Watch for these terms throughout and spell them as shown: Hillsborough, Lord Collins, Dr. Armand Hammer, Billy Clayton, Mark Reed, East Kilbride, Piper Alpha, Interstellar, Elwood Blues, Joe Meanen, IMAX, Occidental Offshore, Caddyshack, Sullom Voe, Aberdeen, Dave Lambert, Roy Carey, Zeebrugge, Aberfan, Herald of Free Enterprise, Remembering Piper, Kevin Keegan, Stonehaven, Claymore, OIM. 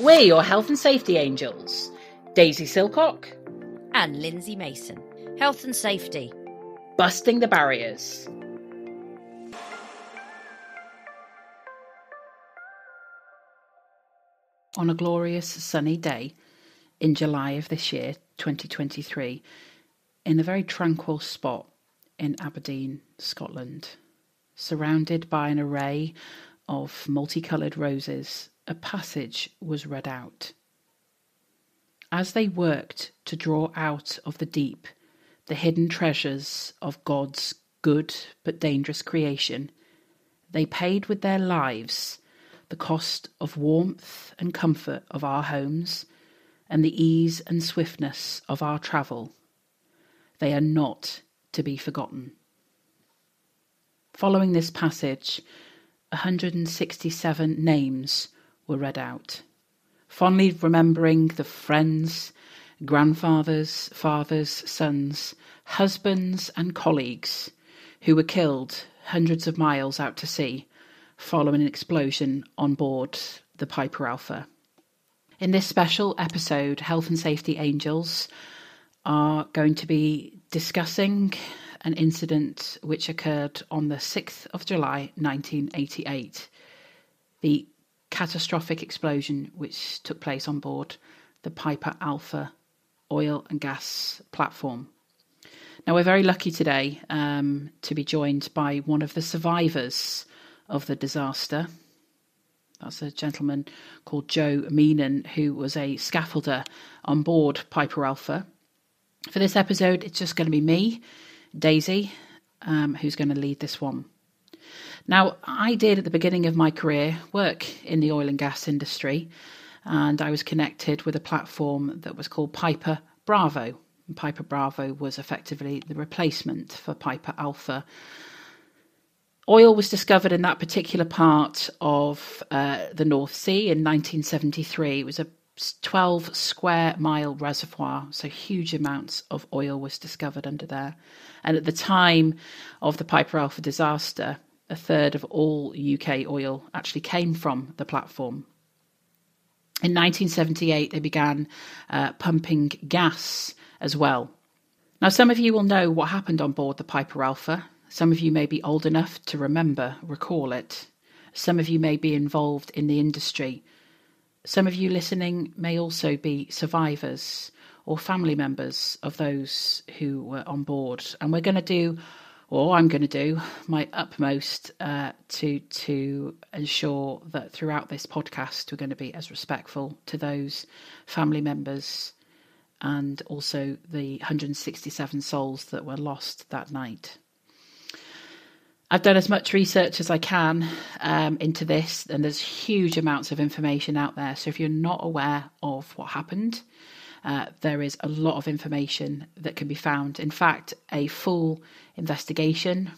We're your health and safety angels, Daisy Silcock and Lindsay Mason. Health and safety. Busting the barriers. On a glorious sunny day in July of this year, 2023, in a very tranquil spot in Aberdeen, Scotland, surrounded by an array of multicoloured roses, a passage was read out. As they worked to draw out of the deep the hidden treasures of God's good but dangerous creation, they paid with their lives the cost of warmth and comfort of our homes and the ease and swiftness of our travel. They are not to be forgotten. Following this passage, 167 names were read out, fondly remembering the friends, grandfathers, fathers, sons, husbands and colleagues who were killed hundreds of miles out to sea following an explosion on board the Piper Alpha. In this special episode, Health and Safety Angels are going to be discussing an incident which occurred on the 6th of July 1988, the catastrophic explosion which took place on board the Piper Alpha oil and gas platform. Now, we're very lucky today to be joined by one of the survivors of the disaster. That's a gentleman called Joe Meanen, who was a scaffolder on board Piper Alpha. For this episode, it's just going to be me, Daisy, who's going to lead this one. Now, I did, at the beginning of my career, work in the oil and gas industry, and I was connected with a platform that was called Piper Bravo. And Piper Bravo was effectively the replacement for Piper Alpha. Oil was discovered in that particular part of the North Sea in 1973. It was a 12 square mile reservoir, so huge amounts of oil was discovered under there. And at the time of the Piper Alpha disaster, a third of all UK oil actually came from the platform. In 1978, they began pumping gas as well. Now, some of you will know what happened on board the Piper Alpha. Some of you may be old enough to recall it. Some of you may be involved in the industry. Some of you listening may also be survivors or family members of those who were on board. And we're going to do, or I'm going to do, my utmost to ensure that throughout this podcast we're going to be as respectful to those family members and also the 167 souls that were lost that night. I've done as much research as I can into this, and there's huge amounts of information out there. So if you're not aware of what happened, there is a lot of information that can be found. In fact, a full investigation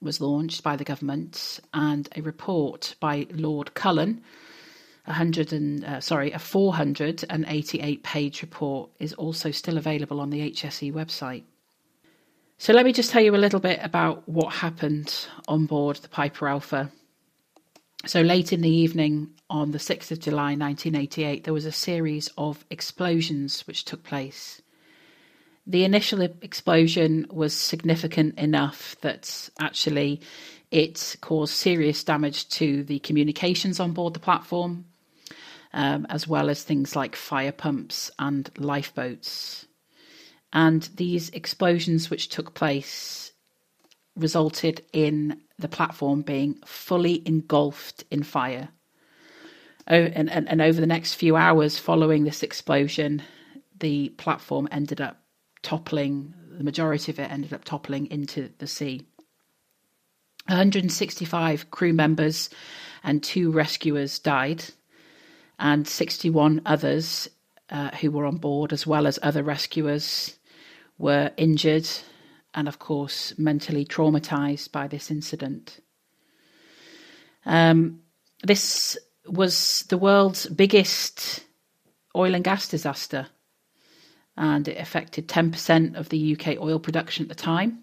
was launched by the government, and a report by Lord Cullen, a 488-page report, is also still available on the HSE website. So let me just tell you a little bit about what happened on board the Piper Alpha. So late in the evening on the 6th of July 1988, there was a series of explosions which took place. The initial explosion was significant enough that actually it caused serious damage to the communications on board the platform, as well as things like fire pumps and lifeboats. And these explosions which took place resulted in the platform being fully engulfed in fire. And over the next few hours following this explosion, the platform ended up toppling, the majority of it ended up toppling into the sea. 165 crew members and 2 rescuers died, and 61 others who were on board, as well as other rescuers, were injured and, of course, mentally traumatised by this incident. This was the world's biggest oil and gas disaster, and it affected 10% of the UK oil production at the time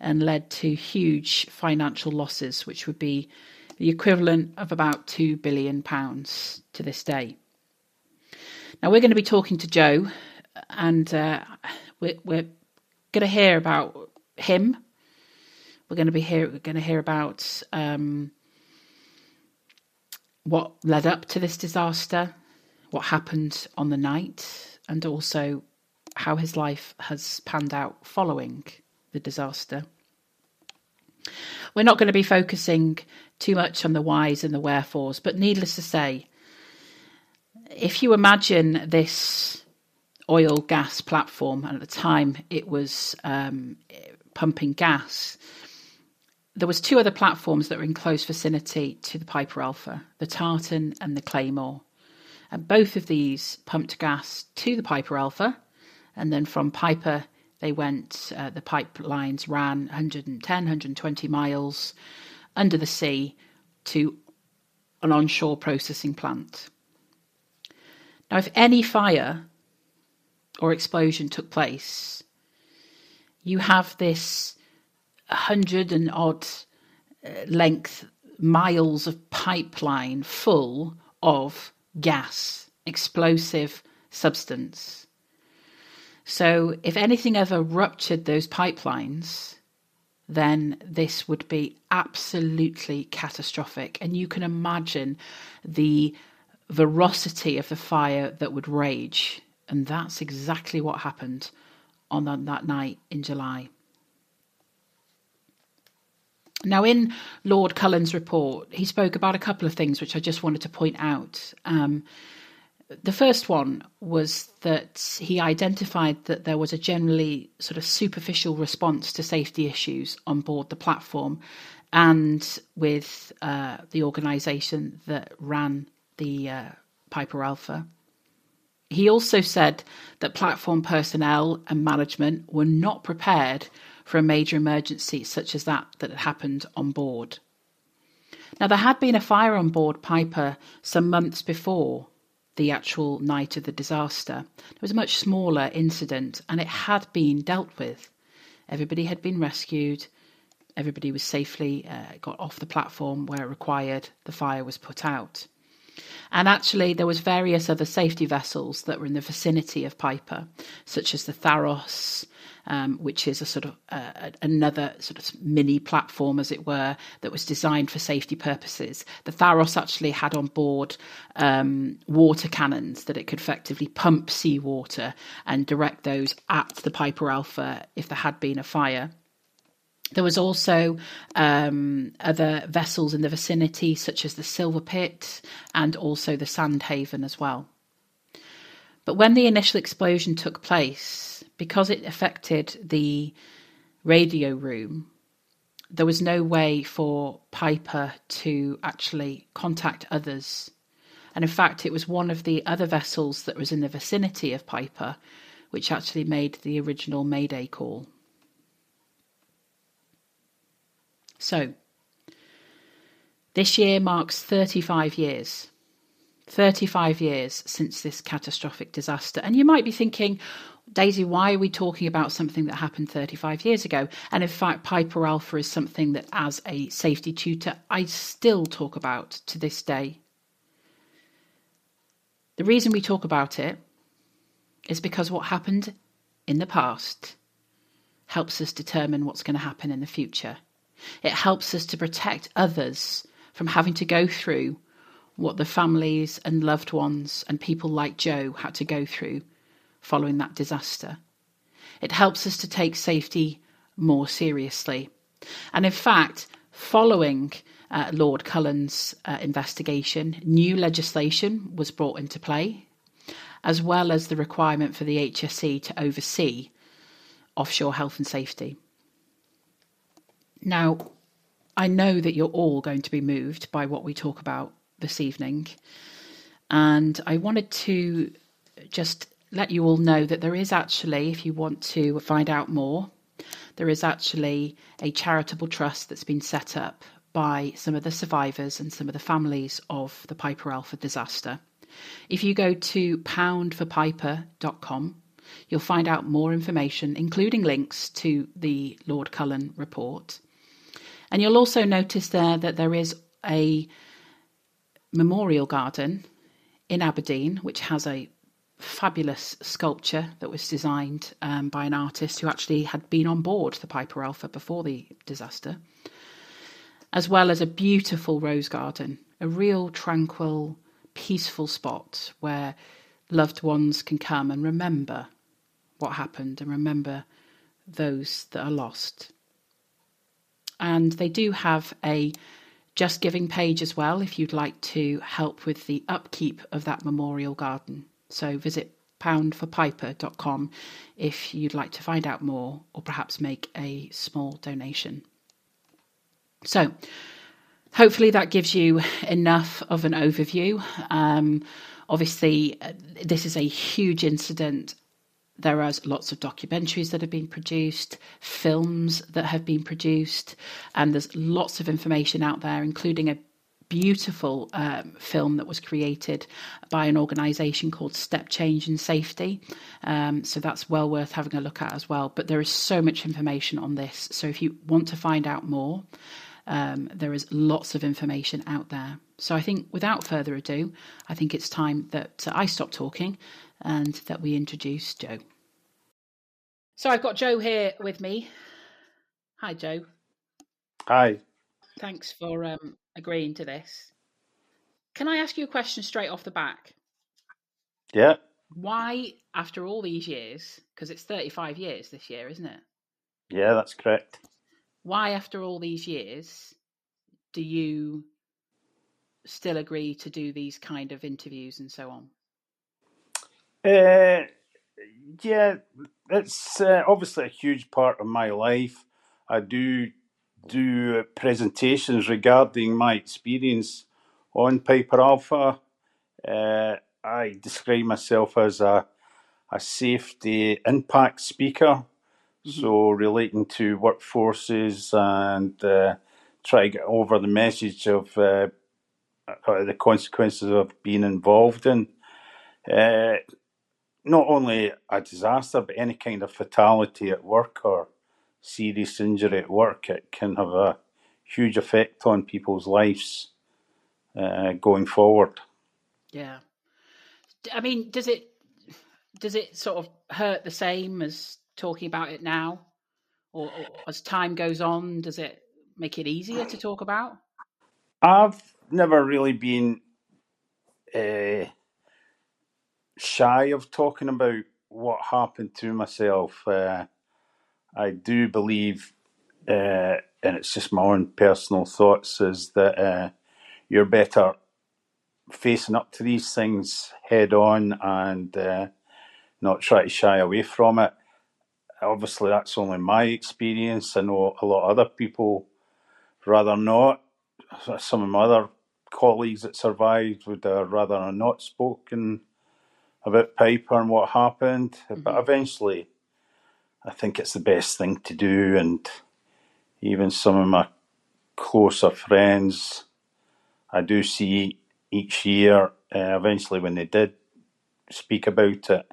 and led to huge financial losses, which would be the equivalent of about £2 billion to this day. Now, we're going to be talking to Joe, and we're going to hear about him. We're going to be hear about what led up to this disaster, what happened on the night, and also how his life has panned out following the disaster. We're not going to be focusing too much on the whys and the wherefores, but needless to say, if you imagine this oil gas platform, and at the time it was pumping gas, there was two other platforms that were in close vicinity to the Piper Alpha, the Tartan and the Claymore. And both of these pumped gas to the Piper Alpha, and then from Piper they went, the pipelines ran 110, 120 miles under the sea to an onshore processing plant. Now, if any fire or explosion took place, you have this 100 and odd length miles of pipeline full of gas, explosive substance. So if anything ever ruptured those pipelines, then this would be absolutely catastrophic. And you can imagine the ferocity of the fire that would rage. And that's exactly what happened on that night in July. Now, in Lord Cullen's report, he spoke about a couple of things which I just wanted to point out. The first one was that he identified that there was a generally sort of superficial response to safety issues on board the platform and with the organisation that ran the Piper Alpha. He also said that platform personnel and management were not prepared for a major emergency such as that had happened on board. Now, there had been a fire on board Piper some months before the actual night of the disaster. It was a much smaller incident and it had been dealt with. Everybody had been rescued. Everybody was safely got off the platform where required. The fire was put out. And actually, there was various other safety vessels that were in the vicinity of Piper, such as the Tharos, which is a sort of another sort of mini platform, as it were, that was designed for safety purposes. The Tharos actually had on board water cannons that it could effectively pump seawater and direct those at the Piper Alpha if there had been a fire. There was also other vessels in the vicinity, such as the Silver Pit and also the Sandhaven as well. But when the initial explosion took place, because it affected the radio room, there was no way for Piper to actually contact others. And in fact, it was one of the other vessels that was in the vicinity of Piper which actually made the original Mayday call. So, this year marks 35 years since this catastrophic disaster. And you might be thinking, Daisy, why are we talking about something that happened 35 years ago? And in fact, Piper Alpha is something that as a safety tutor, I still talk about to this day. The reason we talk about it is because what happened in the past helps us determine what's going to happen in the future. It helps us to protect others from having to go through what the families and loved ones and people like Joe had to go through following that disaster. It helps us to take safety more seriously. And in fact, following Lord Cullen's investigation, new legislation was brought into play, as well as the requirement for the HSE to oversee offshore health and safety. Now, I know that you're all going to be moved by what we talk about this evening, and I wanted to just let you all know that there is actually, if you want to find out more, there is actually a charitable trust that's been set up by some of the survivors and some of the families of the Piper Alpha disaster. If you go to poundforpiper.com, you'll find out more information, including links to the Lord Cullen report. And you'll also notice there that there is a memorial garden in Aberdeen, which has a fabulous sculpture that was designed by an artist who actually had been on board the Piper Alpha before the disaster, as well as a beautiful rose garden, a real tranquil, peaceful spot where loved ones can come and remember what happened and remember those that are lost. And they do have a Just Giving page as well if you'd like to help with the upkeep of that memorial garden. So visit poundforpiper.com if you'd like to find out more or perhaps make a small donation. So hopefully that gives you enough of an overview. Obviously, this is a huge incident. There are lots of documentaries that have been produced, films that have been produced, and there's lots of information out there, including a beautiful film that was created by an organisation called Step Change in Safety. So that's well worth having a look at as well. But there is so much information on this. So if you want to find out more, there is lots of information out there. So I think without further ado, I think it's time that I stop talking and that we introduce Joe. So I've got Joe here with me. Hi, Joe. Hi. Thanks for agreeing to this. Can I ask you a question straight off the back? Yeah. Why, after all these years, because it's 35 years this year, isn't it? Yeah, that's correct. Why, after all these years, do you still agree to do these kind of interviews and so on? Yeah, it's obviously a huge part of my life. I do presentations regarding my experience on Piper Alpha. I describe myself as a safety impact speaker, so relating to workforces and try to get over the message of the consequences of being involved in not only a disaster, but any kind of fatality at work or serious injury at work. It can have a huge effect on people's lives going forward. Yeah. I mean, does it sort of hurt the same as talking about it now? Or as time goes on, does it make it easier to talk about? I've never really been shy of talking about what happened to myself. I do believe, and it's just my own personal thoughts, is that you're better facing up to these things head on and not try to shy away from it. Obviously, that's only my experience. I know a lot of other people rather not. Some of my other colleagues that survived would rather have not spoken about Piper and what happened. But eventually, I think it's the best thing to do. And even some of my closer friends, I do see each year, eventually when they did speak about it,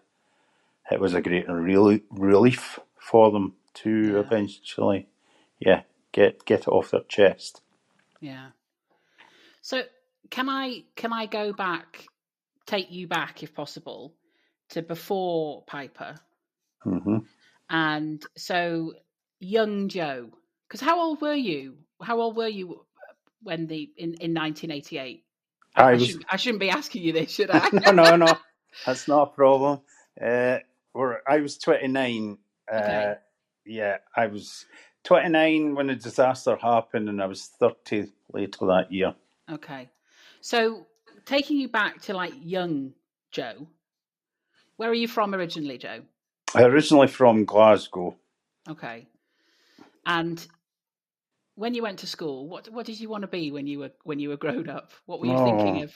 it was a great relief for them to eventually, get it off their chest. Yeah. So can I go back, take you back if possible, to before Piper? Mm-hmm. And so young Joe, because how old were you? How old were you when in 1988? I shouldn't be asking you this, should I? No, that's not a problem. I was 29. Okay. Yeah, I was 29 when the disaster happened, and I was 30 later that year. Okay. So taking you back to like young Joe, where are you from originally, Joe? Originally from Glasgow. Okay. And when you went to school, what did you want to be when you were grown up? What were you thinking of?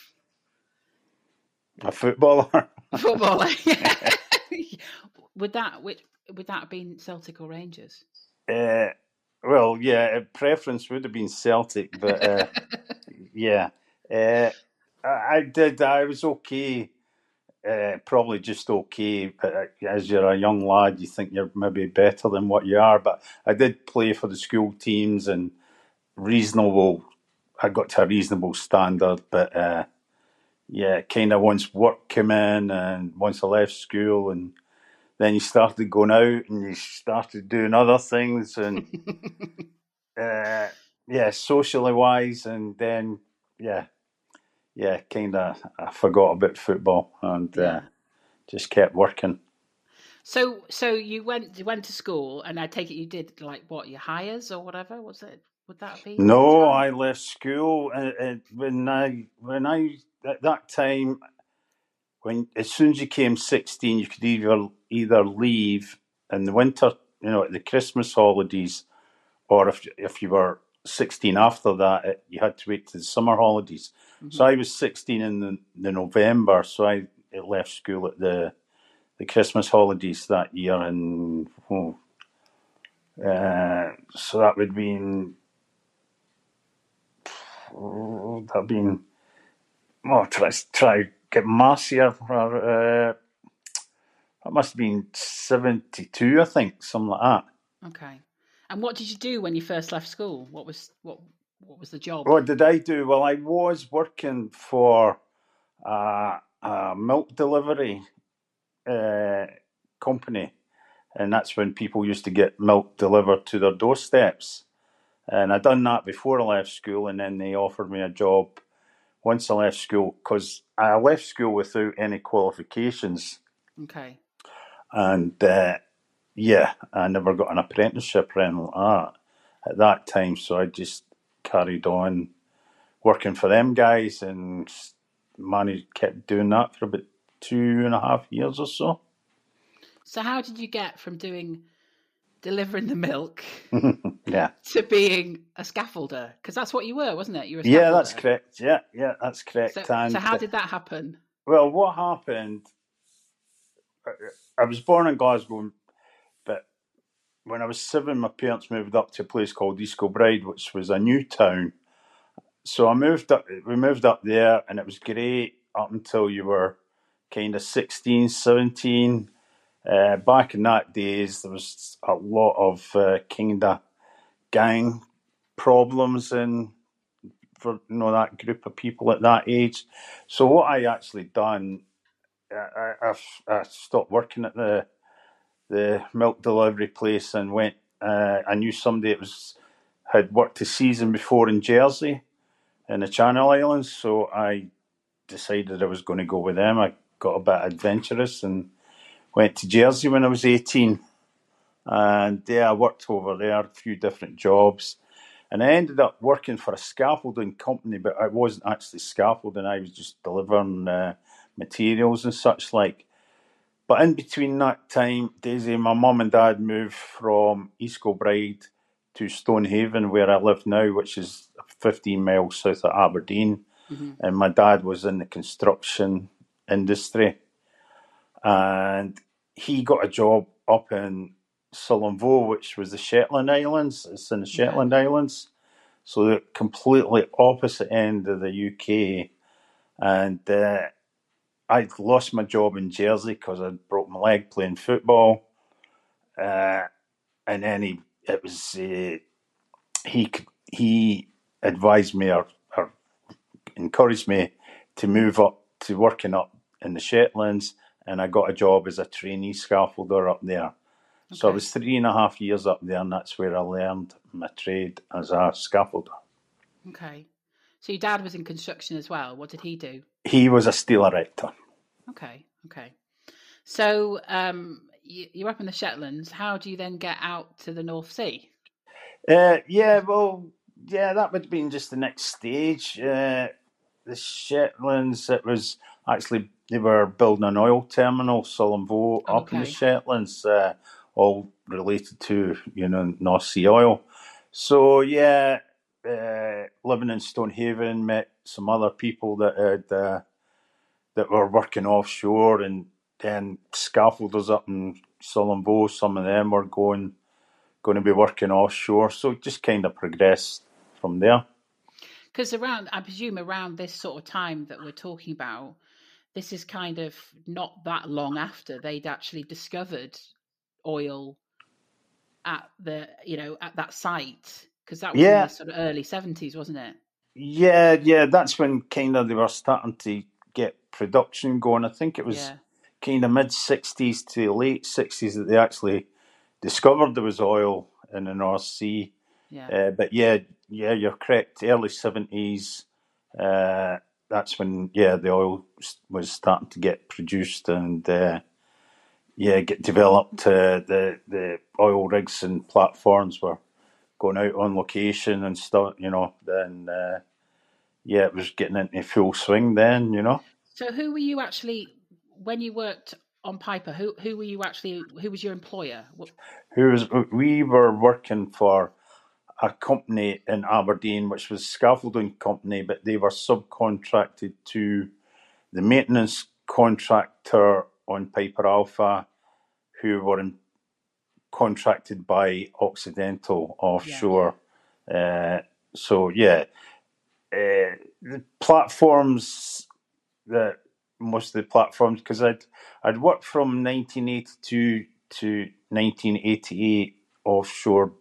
A footballer. Footballer. Yeah. Would that have been Celtic or Rangers? Well, yeah, preference would have been Celtic, but yeah. I was okay, probably just okay, but as you're a young lad, you think you're maybe better than what you are, but I did play for the school teams and I got to a reasonable standard, but yeah, kind of once work came in and once I left school, and then you started going out and you started doing other things and socially wise, and then kind of I forgot about football and just kept working. So you went to school, and I take it you did like what, your hires or whatever, was it? Would that be? No, I left school when I at that time, when as soon as you came 16, you could either leave in the winter, at the Christmas holidays, or if you were 16 after that, you had to wait to the summer holidays. Mm-hmm. So I was 16 in the November, so I left school at the Christmas holidays that year, and so that would be try get massier. That must have been 72, I think, something like that. Okay. And what did you do when you first left school? What was the job? What did I do? Well, I was working for a milk delivery company, and that's when people used to get milk delivered to their doorsteps. And I'd done that before I left school, and then they offered me a job once I left school, because I left school without any qualifications. Okay. And I never got an apprenticeship or anything like that at that time, so I just carried on working for them guys and kept doing that for about 2.5 years or so. So how did you get from delivering the milk to being a scaffolder? Because that's what you were, wasn't it? You were a scaffolder. Yeah, that's correct. Yeah, that's correct. So how did that happen? Well, what happened, I was born in Glasgow, but when I was 7, my parents moved up to a place called East Kilbride, which was a new town. So we moved up there, and it was great up until you were kind of 16, 17. Back in that days, there was a lot of kind of gang problems for that group of people at that age. So what I actually done, I stopped working at the milk delivery place and went. I knew somebody that had worked a season before in Jersey, in the Channel Islands. So I decided I was going to go with them. I got a bit adventurous and went to Jersey when I was 18, and I worked over there, a few different jobs, and I ended up working for a scaffolding company, but I wasn't actually scaffolding, I was just delivering materials and such like. But in between that time, Daisy, my mum and dad moved from East Kilbride to Stonehaven, where I live now, which is 15 miles south of Aberdeen, mm-hmm. and my dad was in the construction industry. And he got a job up in Sullom Voe, which was the Shetland Islands. It's in the Shetland Islands. So they're completely opposite end of the UK. And I'd lost my job in Jersey because I'd broke my leg playing football. And then he advised me or encouraged me to move up to working up in the Shetlands. And I got a job as a trainee scaffolder up there. Okay. So I was 3.5 years up there, and that's where I learned my trade as a scaffolder. Okay. So your dad was in construction as well. What did he do? He was a steel erector. Okay. So you're up in the Shetlands. How do you then get out to the North Sea? That would have been just the next stage. The Shetlands, it was actually... They were building an oil terminal, Sullom Voe, up in the Shetlands, all related to, North Sea oil. So, living in Stonehaven, met some other people that were working offshore, and then scaffolders up in Sullom Voe. Some of them were going to be working offshore. So it just kind of progressed from there. Because I presume around this sort of time that we're talking about, this is kind of not that long after they'd actually discovered oil at at that site, because that was in the sort of early 70s, wasn't it? Yeah, that's when kind of they were starting to get production going. I think it was kind of mid-60s to late 60s that they actually discovered there was oil in the North Sea. Yeah. But yeah, you're correct. Early 70s, that's when, the oil was starting to get produced and, get developed. The oil rigs and platforms were going out on location and stuff, then, it was getting into full swing then, So who were you actually, when you worked on Piper, who were you actually, who was your employer? We were working for a company in Aberdeen, which was a scaffolding company, but they were subcontracted to the maintenance contractor on Piper Alpha, who were contracted by Occidental Offshore. Yeah. The platforms, most of the platforms, because I'd worked from 1982 to 1988 offshore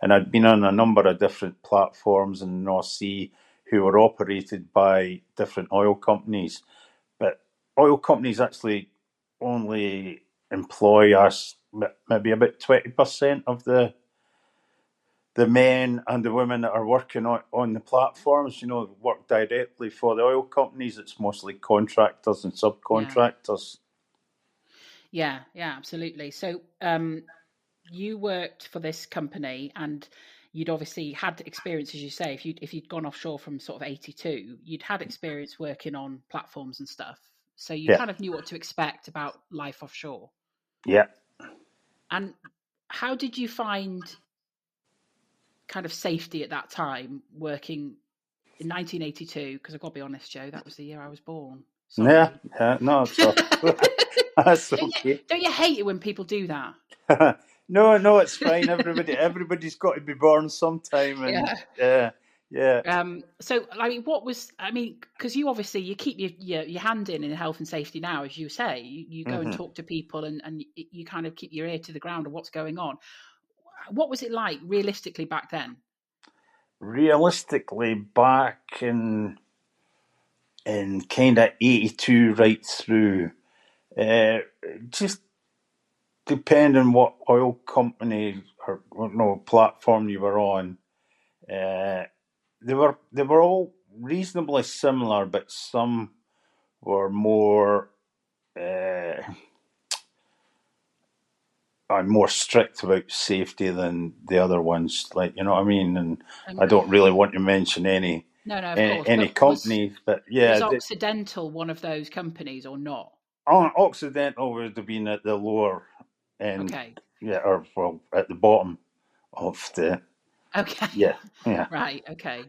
and I'd been on a number of different platforms in the North Sea who were operated by different oil companies. But oil companies actually only employ us maybe about 20% of the men and the women that are working on the platforms, work directly for the oil companies. It's mostly contractors and subcontractors. Yeah, absolutely. So you worked for this company and you'd obviously had experience, as you say, if you'd gone offshore from sort of 82, you'd had experience working on platforms and stuff. So you kind of knew what to expect about life offshore. Yeah. And how did you find kind of safety at that time, working in 1982, because I've got to be honest, Joe, that was the year I was born. Sorry. Yeah, no, sorry. That's okay. Don't you hate it when people do that? No, it's fine. Everybody's got to be born sometime. And, yeah. So, because you obviously, you keep your hand in health and safety now, as you say, you go and talk to people and you kind of keep your ear to the ground of what's going on. What was it like realistically back then? Realistically back in kind of 82 right through, just depending what oil company or platform you were on, they were all reasonably similar, but some were more I'm more strict about safety than the other ones, like, you know what I mean? And I don't really want to mention any companies, but yeah. Was Occidental one of those companies or not? Occidental would have been at the lower end, at the bottom of the... Okay. Yeah. Right, okay.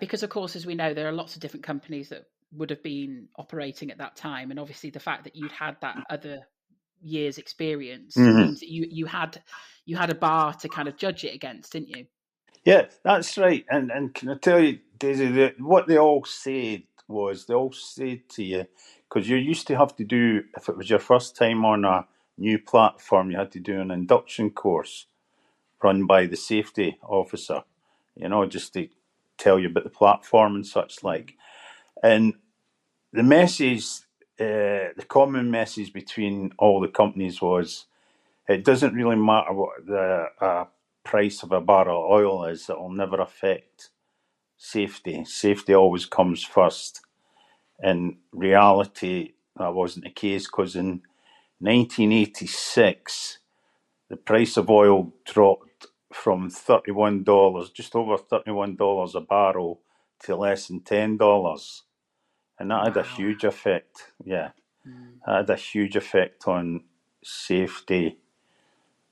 Because, of course, as we know, there are lots of different companies that would have been operating at that time, and obviously the fact that you'd had that other... years experience means that you had a bar to kind of judge it against, didn't you? Yeah, that's right. And can I tell you, Daisy, what they all said was, they all said to you, because you used to have to do, if it was your first time on a new platform, you had to do an induction course run by the safety officer, just to tell you about the platform and such like. And the message... the common message between all the companies was, it doesn't really matter what the price of a barrel of oil is, it'll never affect safety. Safety always comes first. In reality, that wasn't the case, because in 1986, the price of oil dropped from $31, just over $31 a barrel, to less than $10. And that had a huge effect, That had a huge effect on safety,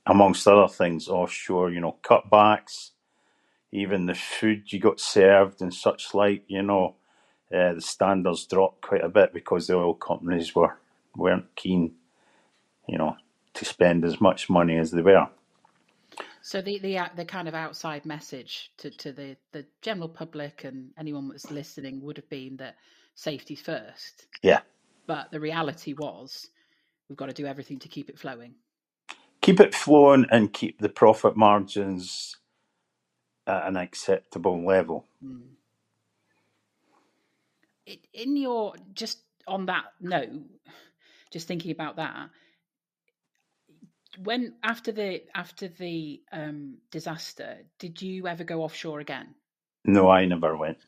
amongst other things, offshore, cutbacks, even the food you got served and such like, the standards dropped quite a bit because the oil companies weren't keen, to spend as much money as they were. So the kind of outside message to the general public and anyone that's listening would have been that safety's first. Yeah. But the reality was, we've got to do everything to keep it flowing. Keep it flowing and keep the profit margins at an acceptable level. Mm. in your, just on that note, just thinking about that, when after the disaster, did you ever go offshore again? No, I never went.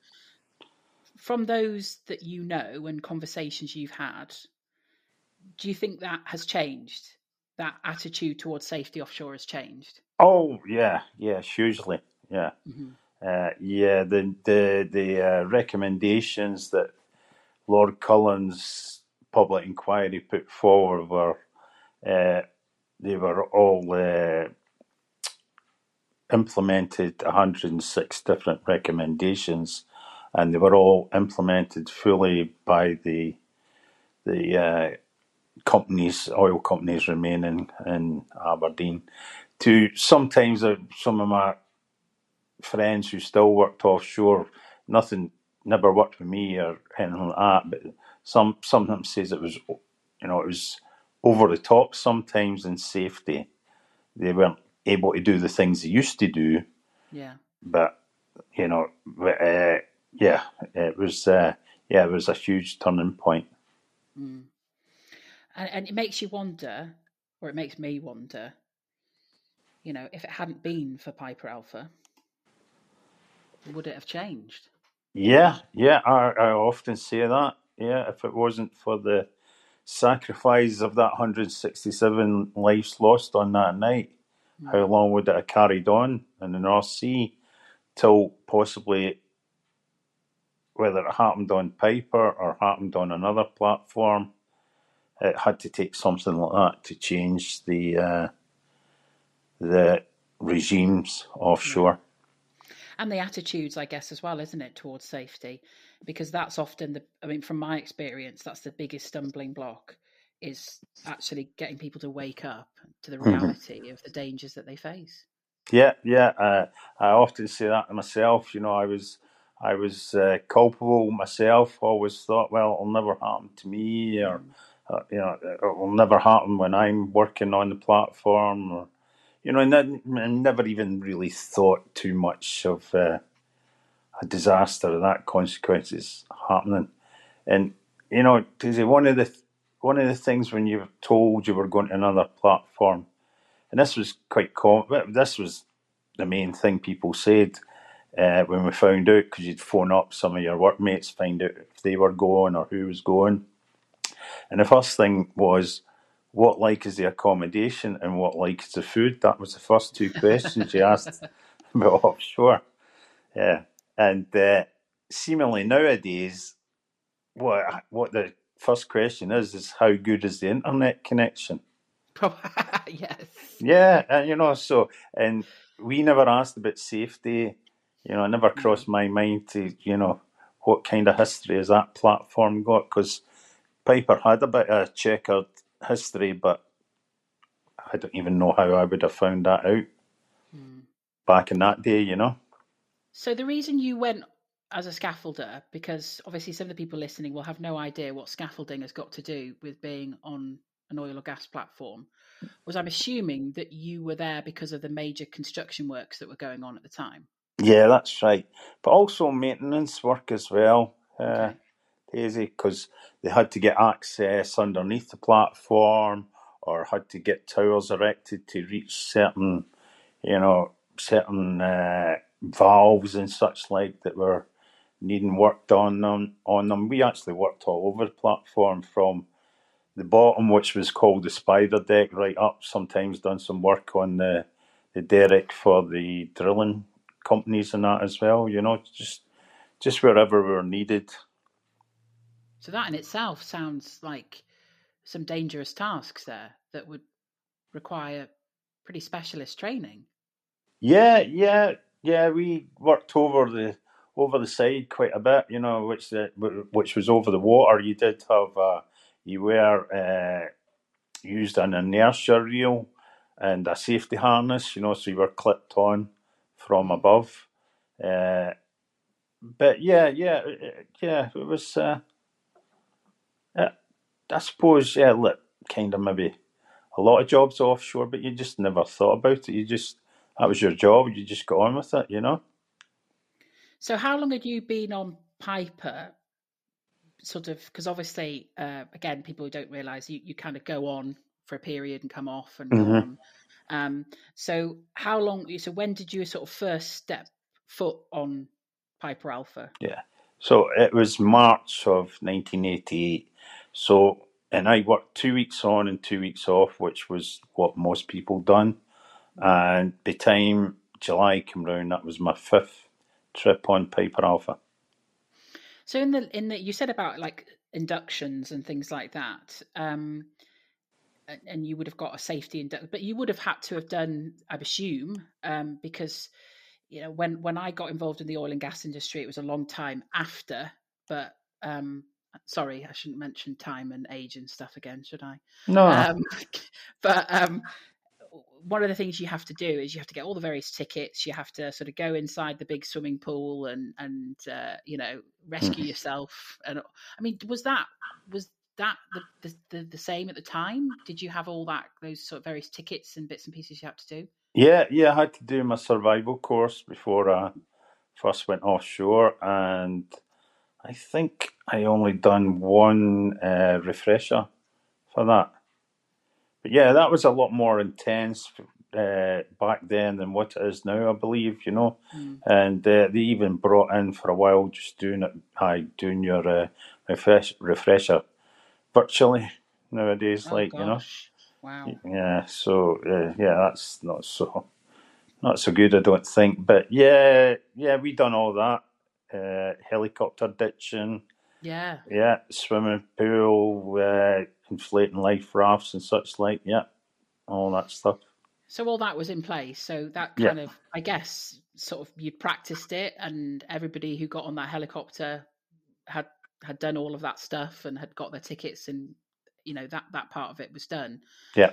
From those that you know and conversations you've had, do you think that has changed? That attitude towards safety offshore has changed? Oh yeah, hugely, yeah. Mm-hmm. The recommendations that Lord Cullen's public inquiry put forward were they were all implemented. 106 different recommendations, and they were all implemented fully by the companies, oil companies remaining in Aberdeen. To sometimes some of my friends who still worked offshore, nothing, never worked with me or anything like that. But some of them says it was, it was over the top sometimes in safety. They weren't able to do the things they used to do. Yeah. But it was a huge turning point. Mm. And it makes you wonder, or it makes me wonder, if it hadn't been for Piper Alpha, would it have changed? Yeah, I often say that. Yeah, if it wasn't for the sacrifice of that 167 lives lost on that night, how long would it have carried on in the North Sea till possibly, whether it happened on Piper or happened on another platform, it had to take something like that to change the regimes offshore. And the attitudes, I guess, as well, isn't it, towards safety? Because that's often from my experience, that's the biggest stumbling block, is actually getting people to wake up to the reality of the dangers that they face. Yeah. I often say that to myself. I was culpable myself. Always thought, well, it'll never happen to me, or it'll never happen when I'm working on the platform, or. I never even really thought too much of a disaster of that consequences happening. And one of the things when you're told you were going to another platform, and this was quite common. This was the main thing people said when we found out, because you'd phone up some of your workmates, find out if they were going or who was going. And the first thing was, what like is the accommodation and what like is the food? That was the first two questions you asked about offshore. Yeah. And seemingly nowadays, what the first question is how good is the internet connection? Yes. Yeah. And, and we never asked about safety. It never crossed my mind to, what kind of history has that platform got? Because Piper had a bit of a checkered history, but I don't even know how I would have found that out back in that day, So the reason you went as a scaffolder, because obviously some of the people listening will have no idea what scaffolding has got to do with being on an oil or gas platform, was I'm assuming that you were there because of the major construction works that were going on at the time. Yeah, that's right. But also maintenance work as well. Okay. Daisy, because they had to get access underneath the platform, or had to get towers erected to reach certain valves and such like that were needing worked on them. We actually worked all over the platform, from the bottom, which was called the spider deck, right up. Sometimes done some work on the derrick for the drilling companies and that as well. Just wherever we were needed. So that in itself sounds like some dangerous tasks there that would require pretty specialist training. Yeah. We worked over the side quite a bit, which was over the water. You did have used an inertia reel and a safety harness, so you were clipped on from above. But it was. I suppose, look, kind of maybe a lot of jobs offshore, but you just never thought about it. That was your job. You just got on with it. So how long had you been on Piper sort of, because obviously, again, people who don't realise, you kind of go on for a period and come off and go on. So how long, so when did you sort of first step foot on Piper Alpha? Yeah, so it was March of 1988. So, and I worked 2 weeks on and 2 weeks off, which was what most people done. And by the time July came round, that was my fifth trip on Piper Alpha. So in the you said about like inductions and things like that, and you would have got a safety induction, but you would have had to have done, I assume, because you know when I got involved in the oil and gas industry, it was a long time after. But sorry, I shouldn't mention time and age and stuff again, should I? No. One of the things you have to do is you have to get all the various tickets. You have to sort of go inside the big swimming pool and you know, rescue yourself. And I mean, was that the same at the time? Did you have all those sort of various tickets and bits and pieces you had to do? Yeah, I had to do my survival course before I first went offshore, and I think I only done one refresher for that. But yeah, that was a lot more intense back then than what it is now, I believe, you know. And they even brought in for a while just doing your refresher virtually nowadays, gosh. You know. Wow. Yeah, so that's not so good, I don't think. But yeah, we done all that helicopter ditching. Yeah, swimming pool, inflating life rafts and such like, all that stuff. So all that was in place. So that kind of, I guess, sort of you practiced it, and everybody who got on that helicopter had done all of that stuff and had got their tickets, and you know that part of it was done. Yeah.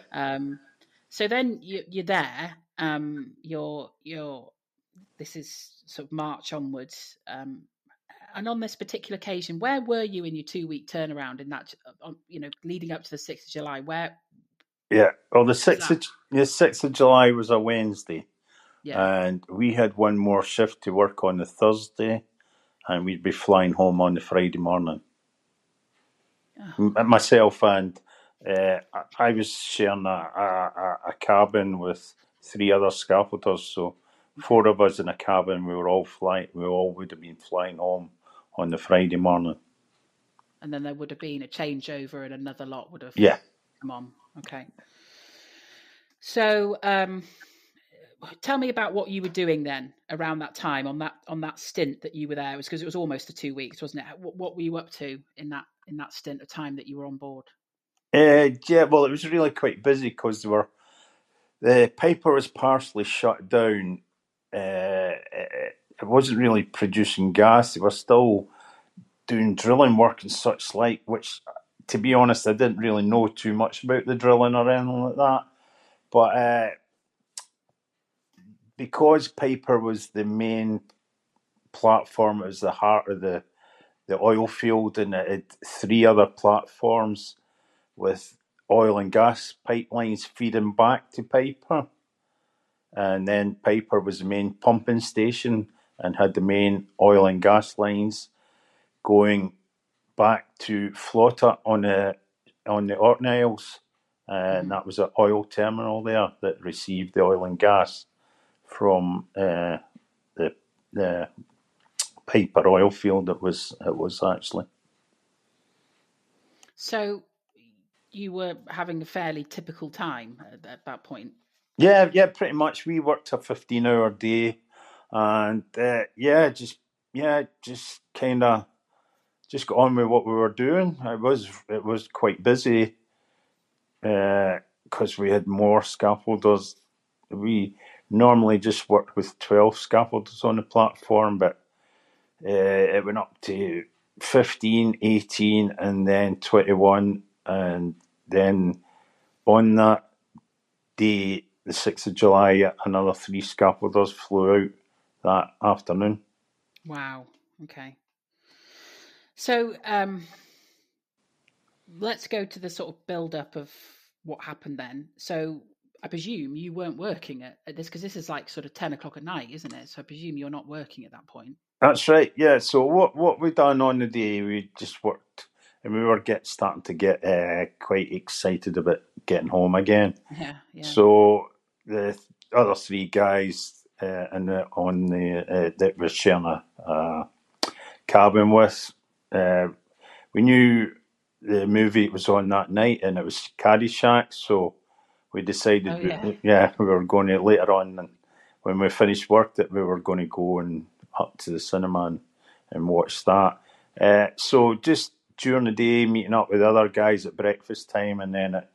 So then you're there. This is sort of March onwards. And on this particular occasion, where were you in your 2 week turnaround in that, you know, leading up to the 6th of July? The 6th of July was a Wednesday. Yeah. And we had one more shift to work on the Thursday, and we'd be flying home on the Friday morning. Myself and I was sharing a cabin with three other scaffolders, so four of us in a cabin, we all would have been flying home on the Friday morning. And then there would have been a changeover, and another lot would have come on. Okay. So tell me about what you were doing then around that time, on that stint that you were there. It was, because it was almost the 2 weeks, wasn't it? What were you up to in that stint of time that you were on board? It was really quite busy, because the Piper was partially shut down. It wasn't really producing gas. They were still doing drilling work and such like, which, to be honest, I didn't really know too much about the drilling or anything like that. But because Piper was the main platform, it was the heart of the oil field, and it had three other platforms with oil and gas pipelines feeding back to Piper. And then Piper was the main pumping station and had the main oil and gas lines going back to Flotta on the Orkney Isles, and that was an oil terminal there that received the oil and gas from the Piper oil field. It was actually. So you were having a fairly typical time at that point. Yeah, pretty much. We worked a 15-hour day, and just kind of just got on with what we were doing. It was quite busy, because we had more scaffolders. We normally just worked with 12 scaffolders on the platform, but it went up to 15, 18, and then 21, and then on that day, the 6th of July, another three scaffolders flew out that afternoon. Wow. Okay. So let's go to the sort of build-up of what happened then. So I presume you weren't working at this, because this is like sort of 10 o'clock at night, isn't it? So I presume you're not working at that point. That's right, yeah. So what we done on the day, we just worked, and we were starting to get quite excited about getting home again. Yeah, yeah. So the other three guys that was sharing a cabin with, we knew the movie was on that night, and it was Caddyshack, so we decided, we were going to later on, and when we finished work, that we were going to go and up to the cinema and watch that. So just during the day, meeting up with other guys at breakfast time, and then at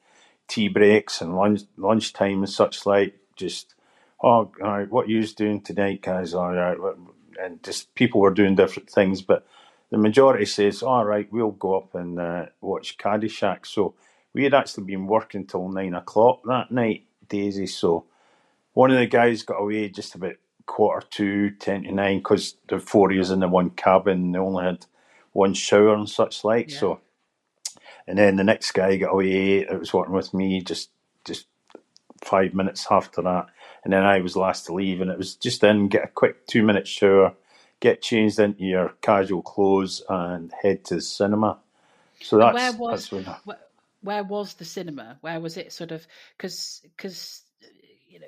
tea breaks and lunchtime and such like, just, all right, what are you doing tonight, guys? All right. And just people were doing different things, but the majority says, all right, we'll go up and watch Caddyshack. So we had actually been working till 9 o'clock that night, Daisy, so one of the guys got away just about 8:45, 8:50, because the 4 years in the one cabin, they only had one shower and such like. Yeah. So, and then the next guy got away that was working with me just 5 minutes after that, and then I was last to leave, and it was just then get a quick 2-minute shower, get changed into your casual clothes, and head to the cinema. So where was the cinema? Where was it sort of? Because you know.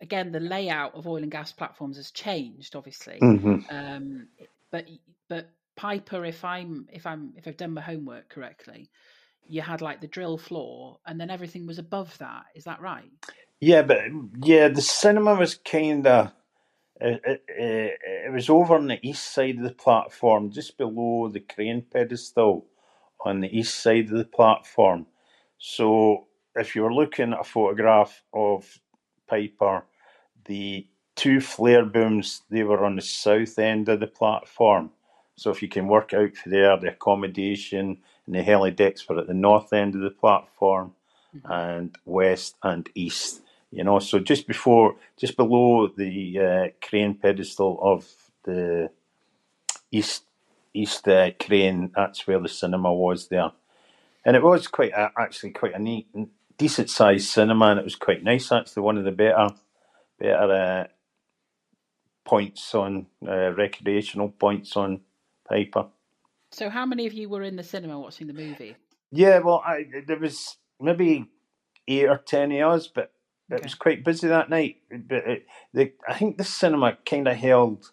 Again, the layout of oil and gas platforms has changed, obviously. Mm-hmm. But Piper, if I've done my homework correctly, you had like the drill floor, and then everything was above that. Is that right? Yeah, but yeah, the cinema was kind of it was over on the east side of the platform, just below the crane pedestal on the east side of the platform. So if you were looking at a photograph of Piper, the two flare booms, they were on the south end of the platform. So if you can work out for there, the accommodation and the heli decks were at the north end of the platform, and west and east, you know. So just below the crane pedestal of the east crane, that's where the cinema was there. And it was quite a neat, decent sized cinema, and it was quite nice. Actually, one of the better points on recreational points on Piper. So, how many of you were in the cinema watching the movie? Yeah, well, there was maybe 8 or 10 of us, but it was quite busy that night. But I think the cinema kind of held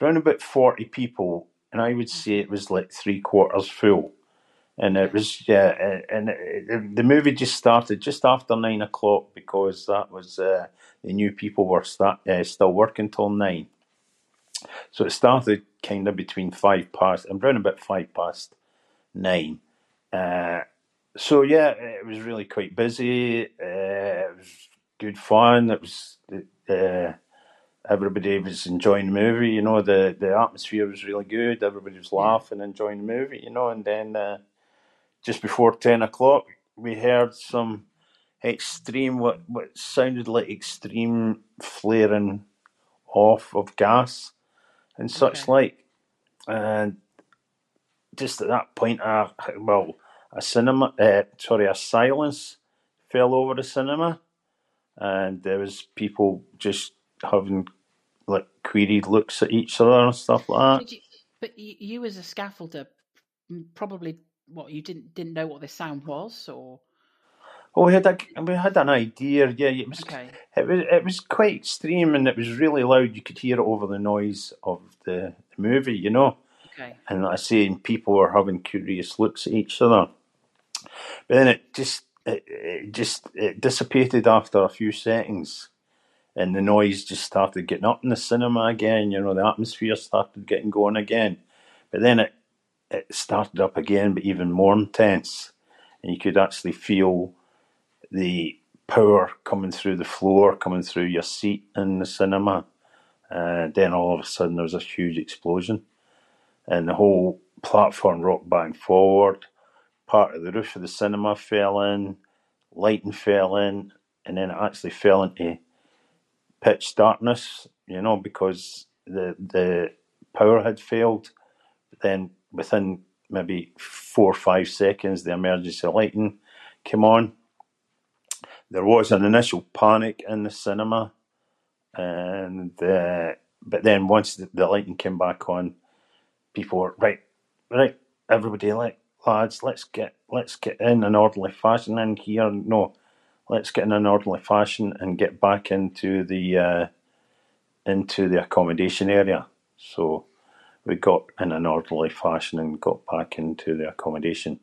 around about 40 people, and I would say it was like 3/4 full. And it was, the movie just started just after 9 o'clock, because that was, they knew people were still working till 9. So it started kind of between 5 past, and around about 5 past 9. So yeah, it was really quite busy. It was good fun. It was, everybody was enjoying the movie, you know, the atmosphere was really good. Everybody was laughing, enjoying the movie, you know, and then, just before 10 o'clock, we heard some extreme, what sounded like extreme flaring off of gas and such like. And just at that point, a silence fell over the cinema, and there was people just having like queried looks at each other and stuff like that. But you as a scaffolder probably... What, you didn't know what this sound was, or? Oh, we had an idea. Yeah, it was quite extreme, and it was really loud. You could hear it over the noise of the movie, you know. Okay. And like I say, people were having curious looks at each other. But then it dissipated after a few seconds, and the noise just started getting up in the cinema again. You know, the atmosphere started getting going again. But then it started up again, but even more intense, and you could actually feel the power coming through the floor, coming through your seat in the cinema. And then all of a sudden there was a huge explosion, and the whole platform rocked back and forward. Part of the roof of the cinema fell in, lighting fell in, and then it actually fell into pitch darkness, you know, because the power had failed. But then within maybe 4 or 5 seconds, the emergency lighting came on. There was an initial panic in the cinema, and But then once the lighting came back on, people were, right, everybody, lads, let's get in an orderly fashion in here. No, let's get in an orderly fashion and get back into the accommodation area. So we got in an orderly fashion and got back into the accommodation.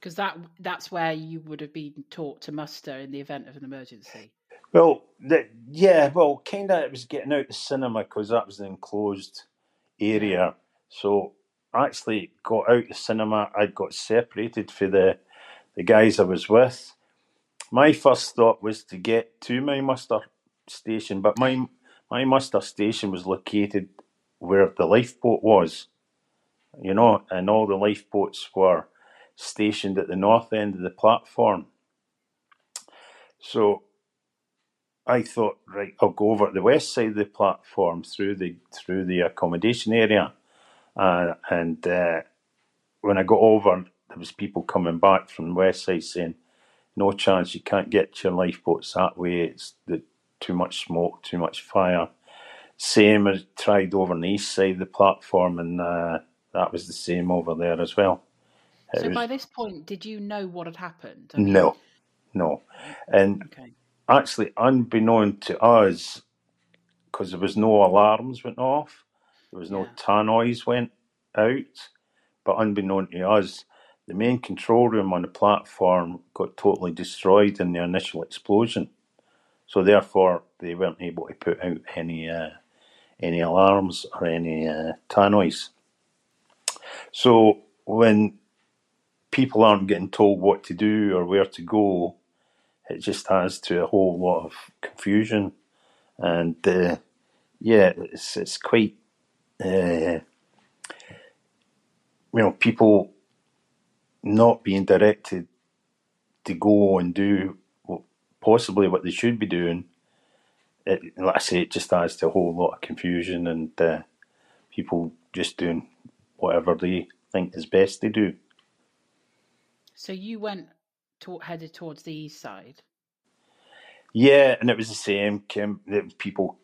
Because that's where you would have been taught to muster in the event of an emergency. Well, kind of it was getting out the cinema because that was the enclosed area. So actually got out the cinema. I got separated for the guys I was with. My first thought was to get to my muster station, but my muster station was located where the lifeboat was, and all the lifeboats were stationed at the north end of the platform. So I thought, right, I'll go over to the west side of the platform through the accommodation area. And when I got over, there was people coming back from the west side saying, no chance, you can't get your lifeboats that way. It's too much smoke, too much fire. Same, I tried over on the east side of the platform, and that was the same over there as well. So by this point, did you know what had happened? I mean, no. And actually, unbeknown to us, because there was no alarms went off, there was no tannoys went out, but unbeknown to us, the main control room on the platform got totally destroyed in the initial explosion. So therefore, they weren't able to put out any alarms or any tannoys. So when people aren't getting told what to do or where to go, it just adds to a whole lot of confusion. And it's quite people not being directed to go and do possibly what they should be doing. It just adds to a whole lot of confusion and people just doing whatever they think is best to do. So you headed towards the east side? Yeah, and it was the same. People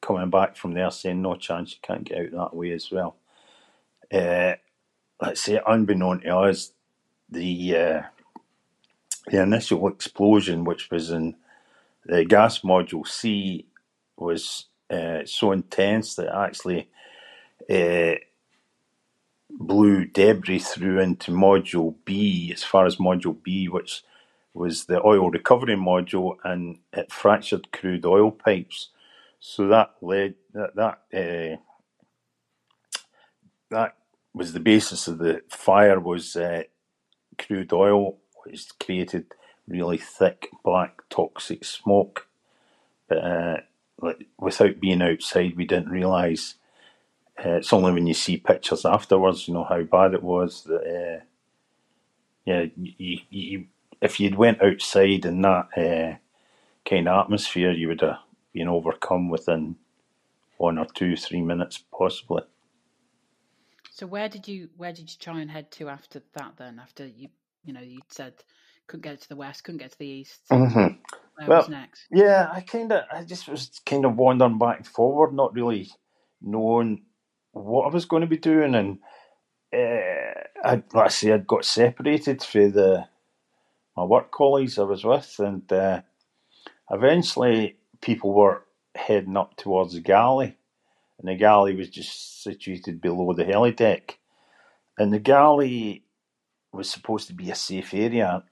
coming back from there saying, no chance, you can't get out that way as well. Unbeknown to us, the initial explosion, which was in the gas module C, was so intense that it actually blew debris through into module B, as far as module B, which was the oil recovery module, and it fractured crude oil pipes. So that was the basis of the fire, was crude oil, which created really thick, black, toxic smoke. But without being outside, we didn't realise. It's only when you see pictures afterwards, how bad it was. That if you'd went outside in that kind of atmosphere, you would have been overcome within 1 or 2, 3 minutes, possibly. So where did you try and head to after that? Then after you said couldn't get to the west, couldn't get to the east. Mm-hmm. Where was next? Yeah, I just was kind of wandering back and forward, not really knowing what I was going to be doing, and I'd got separated from my work colleagues I was with, and eventually people were heading up towards the galley, and the galley was just situated below the helideck, and the galley was supposed to be a safe area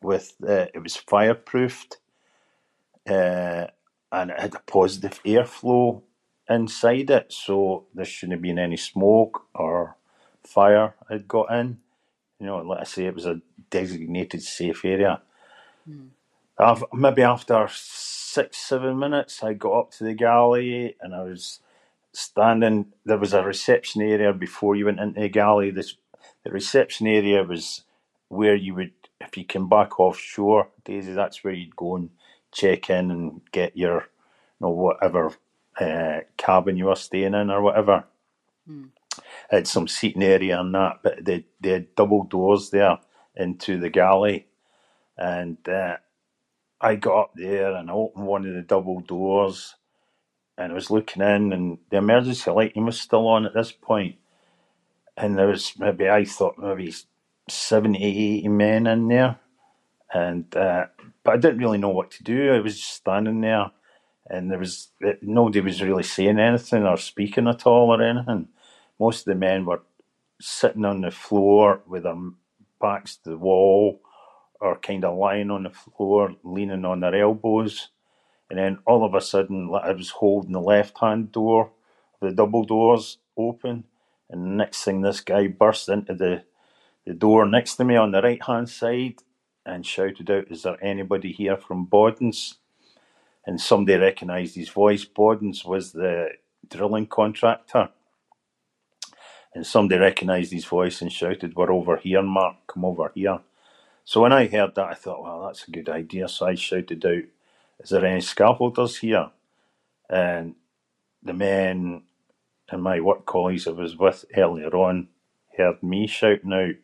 with it was fireproofed, and it had a positive airflow inside it, so there shouldn't have been any smoke or fire had got in. It was a designated safe area. Mm. Maybe after 6-7 minutes, I got up to the galley and I was standing. There was a reception area before you went into the galley. The reception area was where you would, if you came back offshore, Daisy, that's where you'd go and check in and get your, whatever cabin you were staying in or whatever. Mm. I had some seating area and that, but they had double doors there into the galley, and I got up there and I opened one of the double doors, and I was looking in, and the emergency lighting was still on at this point, and there was maybe, I thought, maybe 70, 80 men in there, and but I didn't really know what to do. I was just standing there, and there was nobody was really saying anything or speaking at all or anything. Most of the men were sitting on the floor with their backs to the wall, or kind of lying on the floor, leaning on their elbows. And then all of a sudden, I was holding the left-hand door, the double doors open, and the next thing, this guy burst into the door next to me on the right-hand side and shouted out, "Is there anybody here from Bordens?" And somebody recognised his voice. Bordens was the drilling contractor. And somebody recognised his voice and shouted, "We're over here, Mark, come over here." So when I heard that, I thought, well, that's a good idea. So I shouted out, "Is there any scaffolders here?" And the men and my work colleagues I was with earlier on heard me shouting out.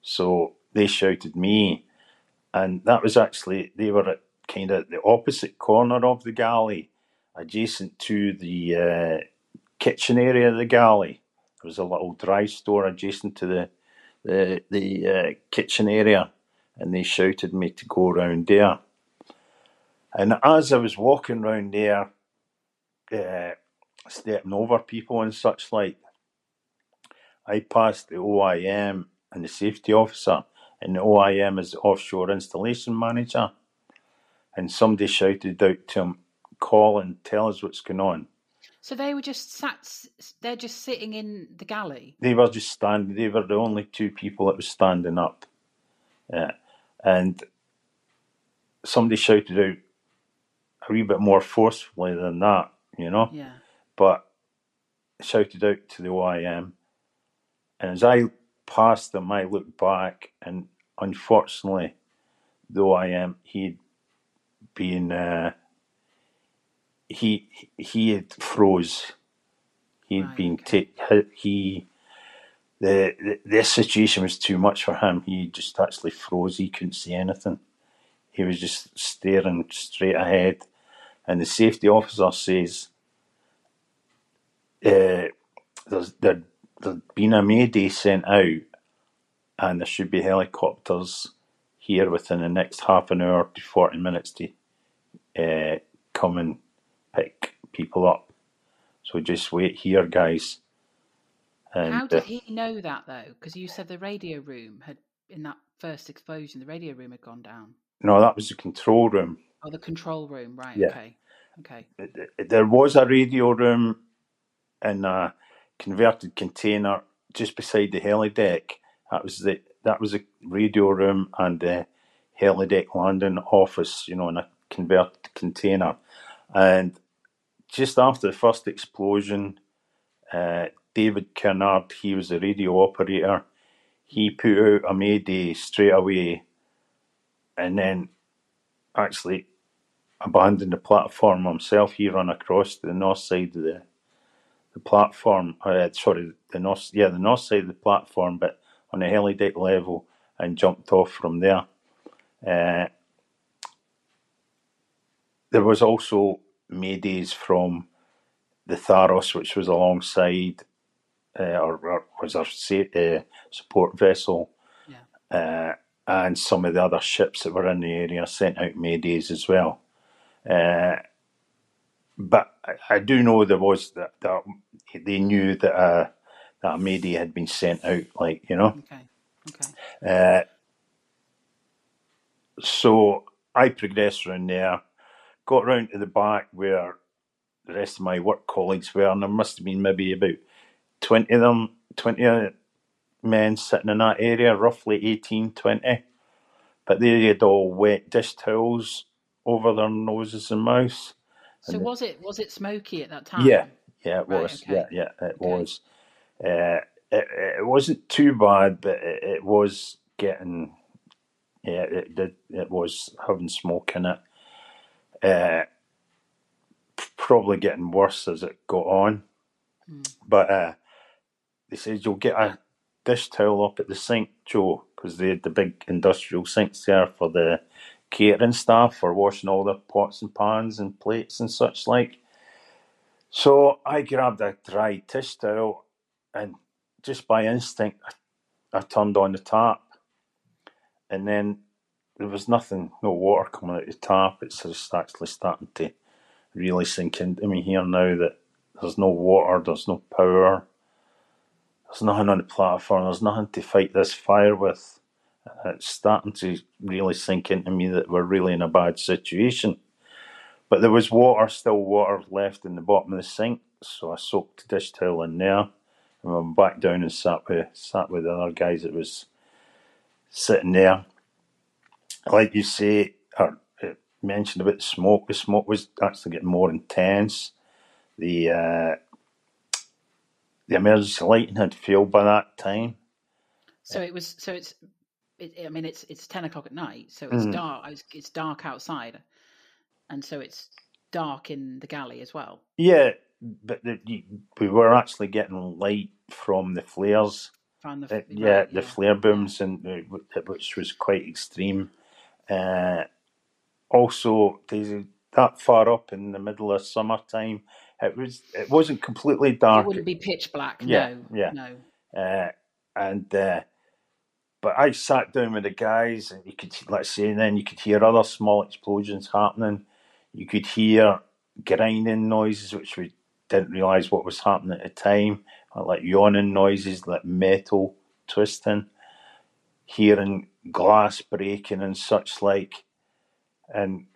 So they shouted me. And that was actually, they were at kind of the opposite corner of the galley, adjacent to the kitchen area of the galley. There was a little dry store adjacent to the kitchen area. And they shouted me to go round there. And as I was walking round there, stepping over people and such like, I passed the OIM and the safety officer, and the OIM is the offshore installation manager. And somebody shouted out to him, "Call and tell us what's going on." So they were just they're just sitting in the galley? They were just standing. They were the only two people that was standing up. And somebody shouted out a wee bit more forcefully than that, you know? Yeah. But shouted out to the OIM. And as I passed them, I looked back, and unfortunately, the OIM, he'd been, he had froze. He'd the situation was too much for him. He just actually froze. He couldn't see anything. He was just staring straight ahead. And the safety officer says, there's been a mayday sent out, and there should be helicopters here within the next half an hour to 40 minutes to come and pick people up. So just wait here, guys. And how did he know that, though? Because you said the radio room had, in that first explosion, the radio room had gone down. No, that was the control room. Oh, the control room, right, yeah. Okay. There was a radio room in a converted container just beside the helideck. That was the radio room and the helideck landing office, you know, in a converted container. And just after the first explosion, David Kernard, he was the radio operator, he put out a mayday straight away, and then actually abandoned the platform himself. He ran across to the north side of the platform. The north side of the platform, but on the helideck level, and jumped off from there. There was also maydays from the Tharos, which was alongside, or was our support vessel. Yeah. And some of the other ships that were in the area sent out maydays as well. But I do know there was that they knew that a mayday had been sent out, like, you know. Okay. So I progressed around there, got round to the back where the rest of my work colleagues were, and there must have been maybe about 20 of them, 20 men sitting in that area, roughly 18, 20, but they had all wet dish towels over their noses and mouths. So was it smoky at that time? Yeah, it was. Right, okay. Yeah, it was. It wasn't too bad, but it was getting. Yeah, it was having smoke in it. Probably getting worse as it got on, but they said you'll get a dish towel up at the sink, Joe, because they had the big industrial sinks there for the catering staff for washing all the pots and pans and plates and such like. So I grabbed a dry dish towel and just by instinct, I turned on the tap. And then there was nothing, no water coming out the tap. It's just actually starting to really sink into me here now that there's no water, there's no power, there's nothing on the platform, there's nothing to fight this fire with. It's starting to really sink into me that we're really in a bad situation. But there was water, still water left in the bottom of the sink, so I soaked the dish towel in there and I went back down and sat with the other guys that was sitting there. Like you say, or mentioned about the smoke was actually getting more intense. The emergency lighting had failed by that time. It's 10 o'clock at night, so it's dark. It's dark outside, and so it's dark in the galley as well. Yeah, but we were actually getting light from the flares. The flare booms, and which was quite extreme. Also, that far up in the middle of summertime, it wasn't completely dark. It wouldn't be pitch black. No. But I sat down with the guys, and then you could hear other small explosions happening. You could hear grinding noises, which we didn't realise what was happening at the time, like yawning noises, like metal twisting, hearing glass breaking and such like. And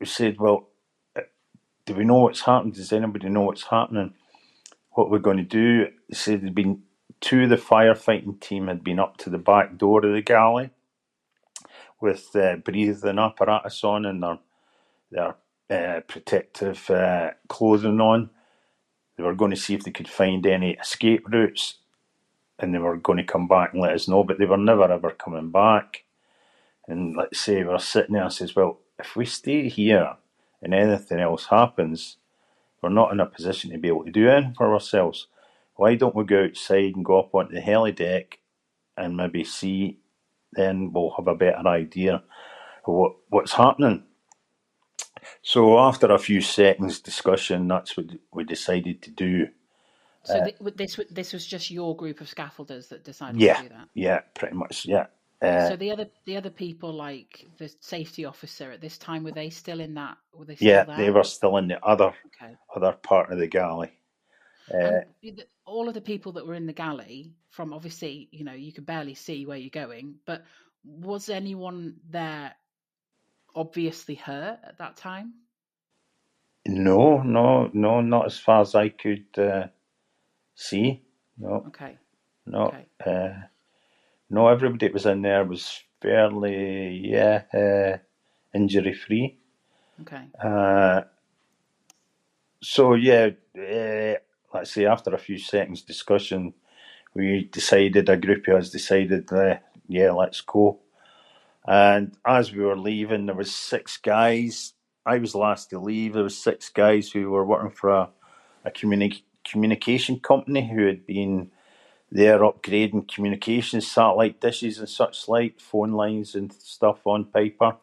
we said, well, do we know what's happened? Does anybody know what's happening? What we're going to do? They said there'd been two of the firefighting team had been up to the back door of the galley with breathing apparatus on and their protective clothing on. They were going to see if they could find any escape routes and they were going to come back and let us know, but they were never ever coming back. And let's say we're sitting there and says, well, if we stay here and anything else happens, we're not in a position to be able to do anything for ourselves. Why don't we go outside and go up onto the heli deck and maybe see, then we'll have a better idea of what's happening. So after a few seconds discussion, that's what we decided to do. So this was just your group of scaffolders that decided to do that? Yeah, pretty much, yeah. So the other people, like the safety officer at this time, were they still in that? Were they still there? They were still in the other part of the galley. All of the people that were in the galley, from obviously, you could barely see where you're going, but was anyone there obviously hurt at that time? No, not as far as I could see. No. Okay. No. Okay. No, everybody that was in there was fairly, injury free. Okay. Let's say after a few seconds discussion, a group of us decided, let's go. And as we were leaving, there was six guys. I was last to leave. There was six guys who were working for a communication company who had been there upgrading communications, satellite dishes and such like, phone lines and stuff on Piper.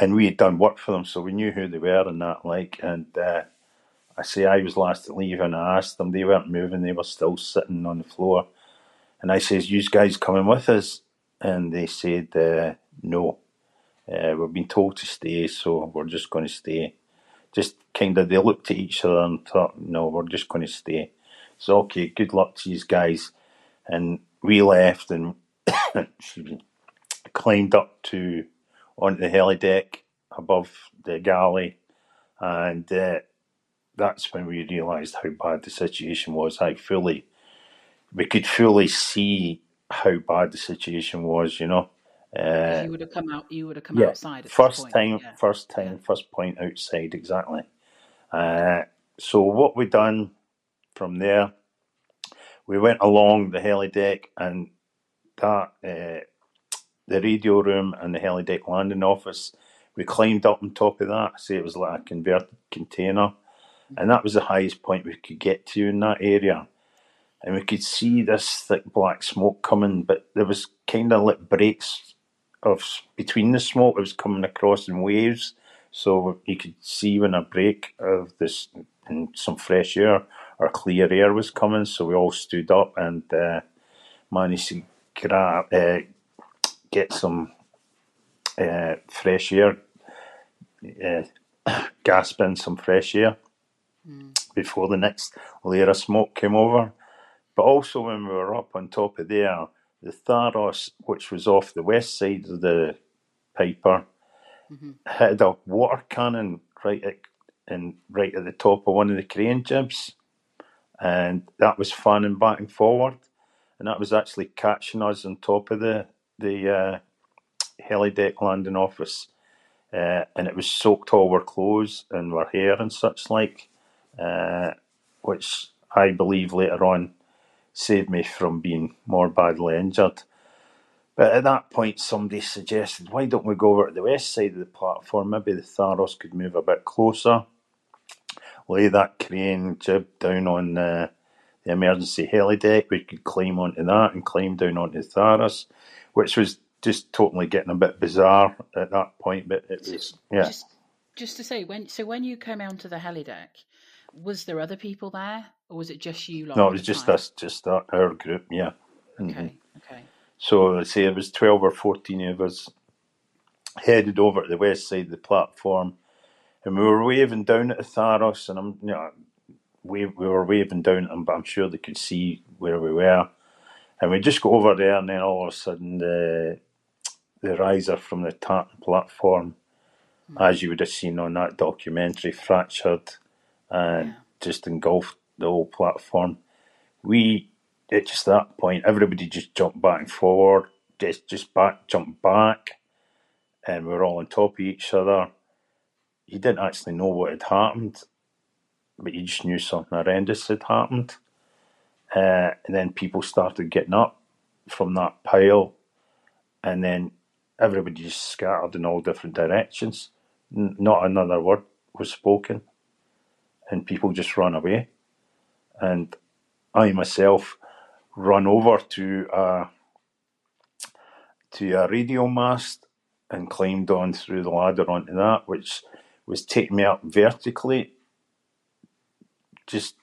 And we had done work for them, so we knew who they were and that like. And I was last to leave, and I asked them. They weren't moving. They were still sitting on the floor. And I says, "You guys coming with us?" And they said, "No, we've been told to stay, so we're just going to stay." Just kind of, they looked at each other and thought, "No, we're just going to stay." So, okay, good luck to these guys. And we left and climbed up onto the heli deck above the galley, and that's when we realised how bad the situation was. We could fully see how bad the situation was, you would have come out. You would have come outside. First point outside, exactly. So what we done from there, we went along the heli deck and that the radio room and the heli deck landing office. We climbed up on top of that. Say it was like a converted container, and that was the highest point we could get to in that area. And we could see this thick black smoke coming, but there was kind of like breaks of between the smoke. It was coming across in waves, so you could see when a break of this and some fresh air or clear air was coming, so we all stood up and managed to get some fresh air, gasp in some fresh air before the next layer of smoke came over. But also when we were up on top of there, the Tharos, which was off the west side of the Piper, had a water cannon right at the top of one of the crane jibs, and that was fanning back and forward, and that was actually catching us on top of the helideck landing office, and it was soaked all our clothes and our hair and such like, which I believe later on saved me from being more badly injured. But at that point, somebody suggested, why don't we go over to the west side of the platform? Maybe the Tharos could move a bit closer, lay that crane jib down on the emergency helideck. We could climb onto that and climb down onto the Tharos, which was just totally getting a bit bizarre at that point. But it was, yeah. Just to say, when you came onto the helideck, was there other people there, or was it just you? No, it was just us, just our group, yeah. Okay. So I'd say it was 12 or 14 of us headed over to the west side of the platform, and we were waving down at the Tharos, and we were waving down at them, but I'm sure they could see where we were. And we just got over there, and then all of a sudden the riser from the Tartan platform, as you would have seen on that documentary, fractured and just engulfed the whole platform. At just that point, everybody just jumped back and forward, jumped back, and we were all on top of each other. You didn't actually know what had happened, but you just knew something horrendous had happened. And then people started getting up from that pile, and then everybody just scattered in all different directions. Not another word was spoken, and people just ran away. And I myself run over to a radio mast and climbed on through the ladder onto that, which was taking me up vertically. If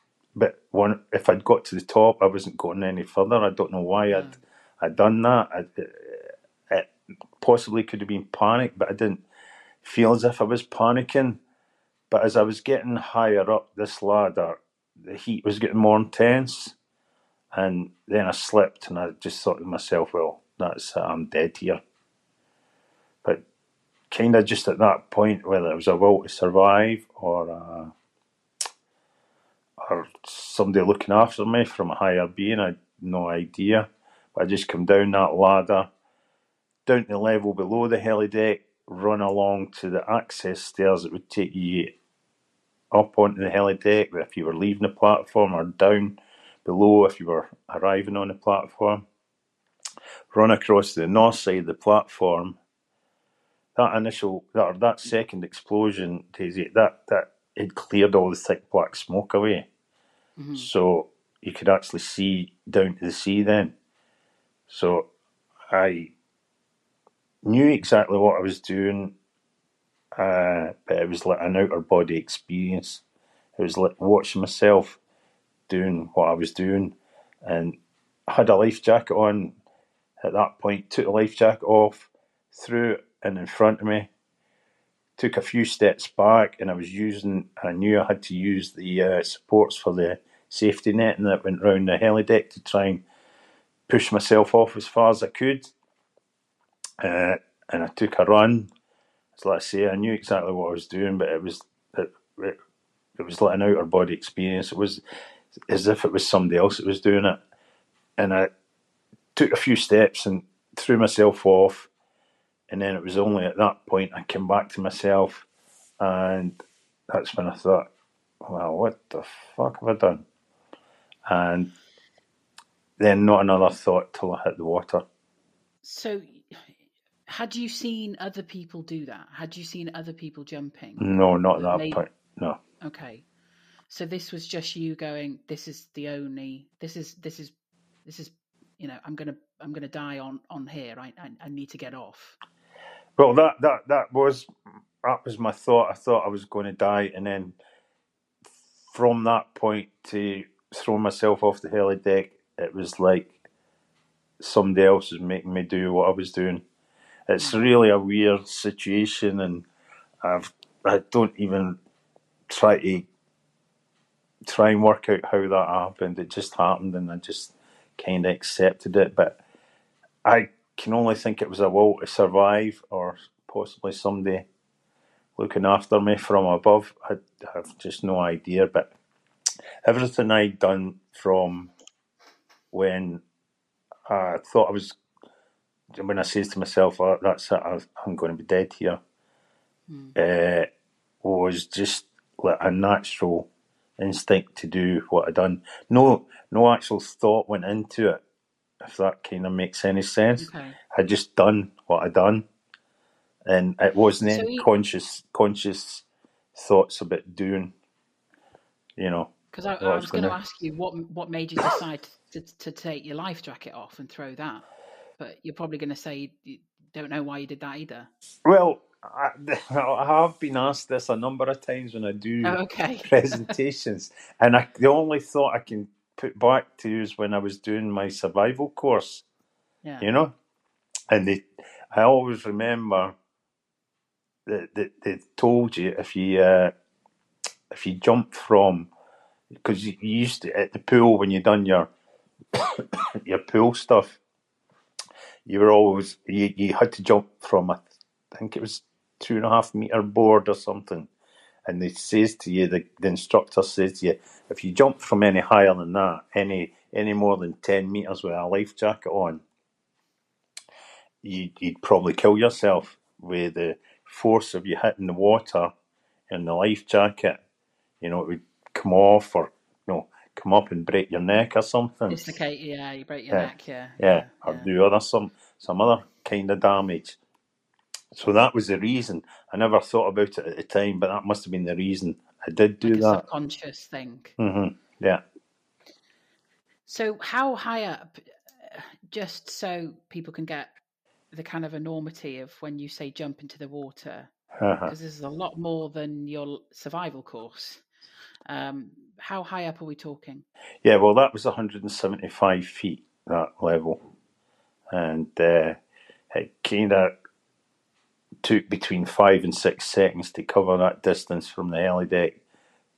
I'd got to the top, I wasn't going any further. I don't know why I'd done that. It possibly could have been panic, but I didn't feel as if I was panicking. But as I was getting higher up this ladder, the heat was getting more intense. And then I slipped, and I just thought to myself, well, that's it, I'm dead here. But kind of just at that point, whether it was a will to survive or somebody looking after me from a higher being, I had no idea. But I just come down that ladder, down to the level below the helideck, run along to the access stairs that would take you up onto the helideck if you were leaving the platform, or down below if you were arriving on the platform, run across to the north side of the platform. That second explosion, Daisy, that had cleared all the thick black smoke away. So you could actually see down to the sea then. So I knew exactly what I was doing, but it was like an outer body experience. It was like watching myself doing what I was doing, and I had a life jacket on at that point, took the life jacket off, threw it in front of me, took a few steps back, and I knew I had to use the supports for the safety net, and that went round the helideck to try and push myself off as far as I could, and I took a run. So like I say, I knew exactly what I was doing, but it was like an outer body experience. It was as if it was somebody else that was doing it. And I took a few steps and threw myself off. And then it was only at that point I came back to myself. And that's when I thought, well, what the fuck have I done? And then not another thought till I hit the water. So had you seen other people do that? Had you seen other people jumping? No, not at that point, no. Okay. So this was just you going, this is, you know, I'm gonna die on here. I need to get off. Well, that was my thought. I thought I was going to die, and then from that point to throwing myself off the heli deck, it was like somebody else was making me do what I was doing. It's really a weird situation, and I don't even try and work out how that happened. It just happened, and I just kind of accepted it. But I can only think it was a will to survive, or possibly somebody looking after me from above. I have just no idea, but everything I'd done from when I thought I was, when I says to myself, oh, that's it, I'm going to be dead here, was just like a natural instinct to do what I done. No actual thought went into it, if that kind of makes any sense. Okay. I just done what I done, and it wasn't any conscious thoughts about doing, you know. Because I was going to ask you what made you decide to take your life jacket off and throw that, but you're probably going to say you don't know why you did that either. Well, I have been asked this a number of times when I do presentations, and the only thought I can put back to you is when I was doing my survival course, you know, and I always remember that they told you if you jump from, because you used to at the pool when you done your your pool stuff, you were always you had to jump from I think it was 2.5 meter board or something, and they says to you, the instructor says to you, if you jump from any higher than that, any more than 10 meters with a life jacket on, you'd probably kill yourself with the force of you hitting the water in the life jacket. You know, it would come off, or you know, come up and break your neck or something. Dislocate, you break your neck, or do other some other kind of damage. So that was the reason. I never thought about it at the time, but that must have been the reason I did do that. Subconscious thing. Mm-hmm. Yeah. So how high up, just so people can get the kind of enormity of when you say jump into the water, because this is a lot more than your survival course. How high up are we talking? Yeah, well, that was 175 feet, that level. And it kind of took between 5 and 6 seconds to cover that distance from the heli deck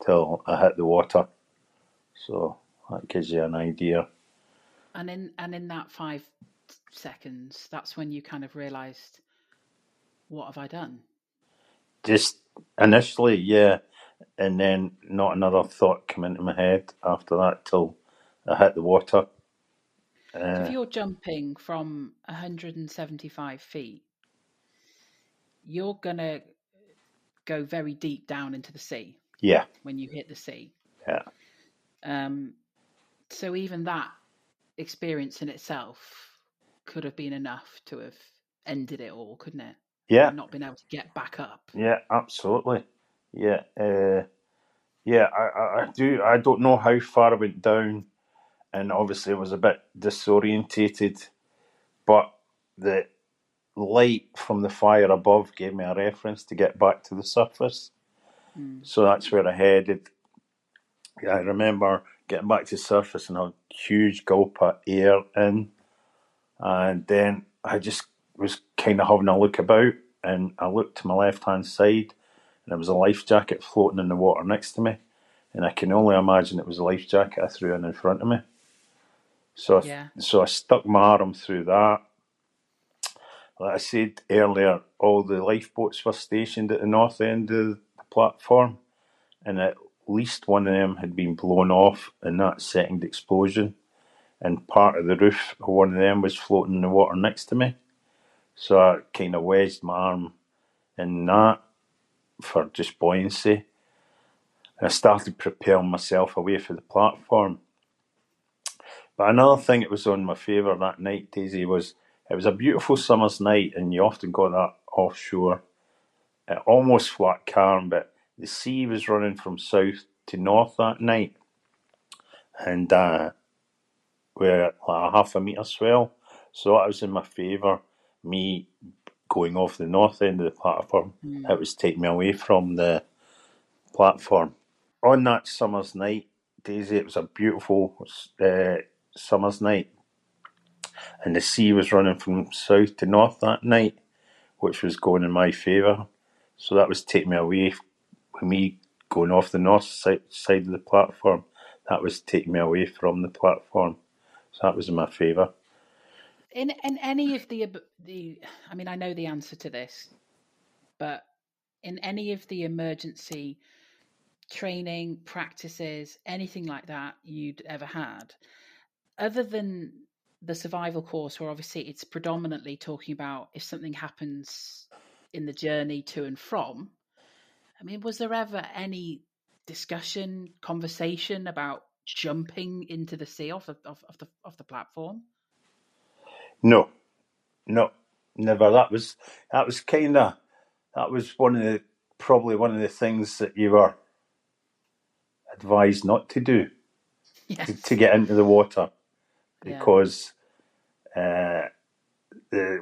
till I hit the water. So that gives you an idea. And in that 5 seconds, that's when you kind of realised, what have I done? Just initially, yeah. And then not another thought came into my head after that till I hit the water. So if you're jumping from 175 feet, you're going to go very deep down into the sea. Yeah. When you hit the sea. Yeah. So even that experience in itself could have been enough to have ended it all, couldn't it? Yeah. And not been able to get back up. Yeah, absolutely. Yeah. I don't know how far I went down, and obviously I was a bit disorientated, but the light from the fire above gave me a reference to get back to the surface. So that's where I headed. I remember getting back to the surface and a huge gulp of air in, and then I just was kind of having a look about, and I looked to my left hand side, and there was a life jacket floating in the water next to me, and I can only imagine it was a life jacket I threw in front of me. So I stuck my arm through that. Like I said earlier, all the lifeboats were stationed at the north end of the platform, and at least one of them had been blown off in that second explosion, and part of the roof of one of them was floating in the water next to me. So I kind of wedged my arm in that for just buoyancy, and I started propelling myself away from the platform. But another thing that was on my favour that night, Daisy, was it was a beautiful summer's night, and you often got that offshore. Almost flat calm, but the sea was running from south to north that night. And we were at like a 0.5 metre swell, so that was in my favour. Me going off the north end of the platform, it was taking me away from the platform. on that summer's night, Daisy, it was a beautiful summer's night, and the sea was running from south to north that night, which was going in my favour. So that was taking me away with me going off the north side of the platform. That was taking me away from the platform. So that was in my favour. In any of the I mean, I know the answer to this, but in any of the emergency training, practices, anything like that you'd ever had, other than the survival course, where obviously it's predominantly talking about if something happens in the journey to and from, I mean, was there ever any discussion, conversation about jumping into the sea off the platform? No, never. That was probably one of the things that you were advised not to do, yes, to get into the water, because the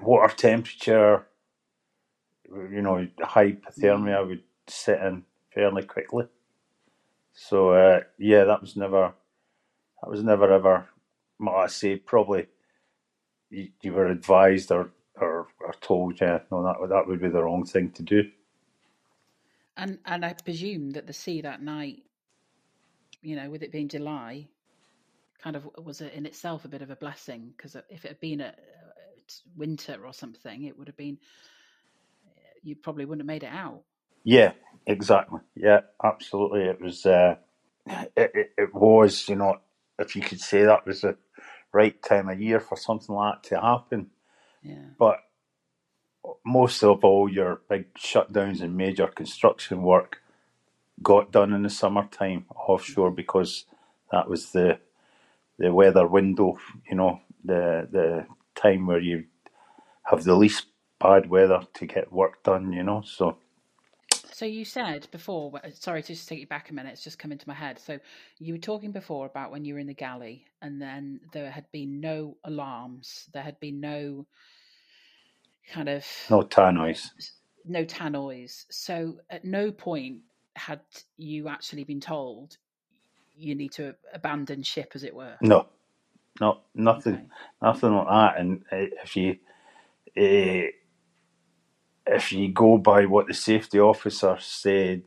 water temperature, you know, hypothermia would set in fairly quickly. So that was never ever. I say probably you were advised or told, that would be the wrong thing to do. And I presume that the sea that night, you know, with it being July, kind of was in itself a bit of a blessing, because if it had been winter or something, it would have been, you probably wouldn't have made it out. Yeah, exactly. Yeah, absolutely. It was, you know, if you could say that was the right time of year for something like that to happen. Yeah. But most of all, your big shutdowns and major construction work got done in the summertime offshore, because that was the weather window, you know, the time where you have the least bad weather to get work done, you know. So you said before, sorry to just take you back a minute, it's just come into my head. So you were talking before about when you were in the galley, and then there had been no alarms, there had been no kind of... No tannoys. So at no point had you actually been told you need to abandon ship, as it were? No, nothing, okay. Nothing like that. And if you go by what the safety officer said,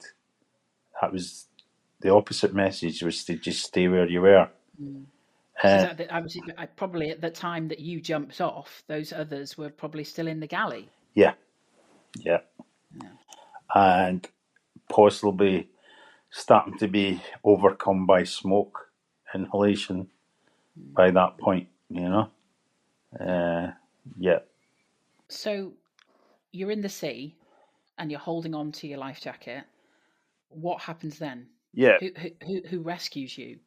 that was the opposite message, was to just stay where you were. Mm. Probably at the time that you jumped off, those others were probably still in the galley. Yeah. And possibly starting to be overcome by smoke inhalation by that point, you know. So you're in the sea and you're holding on to your life jacket. What happens then? Yeah. Who rescues you?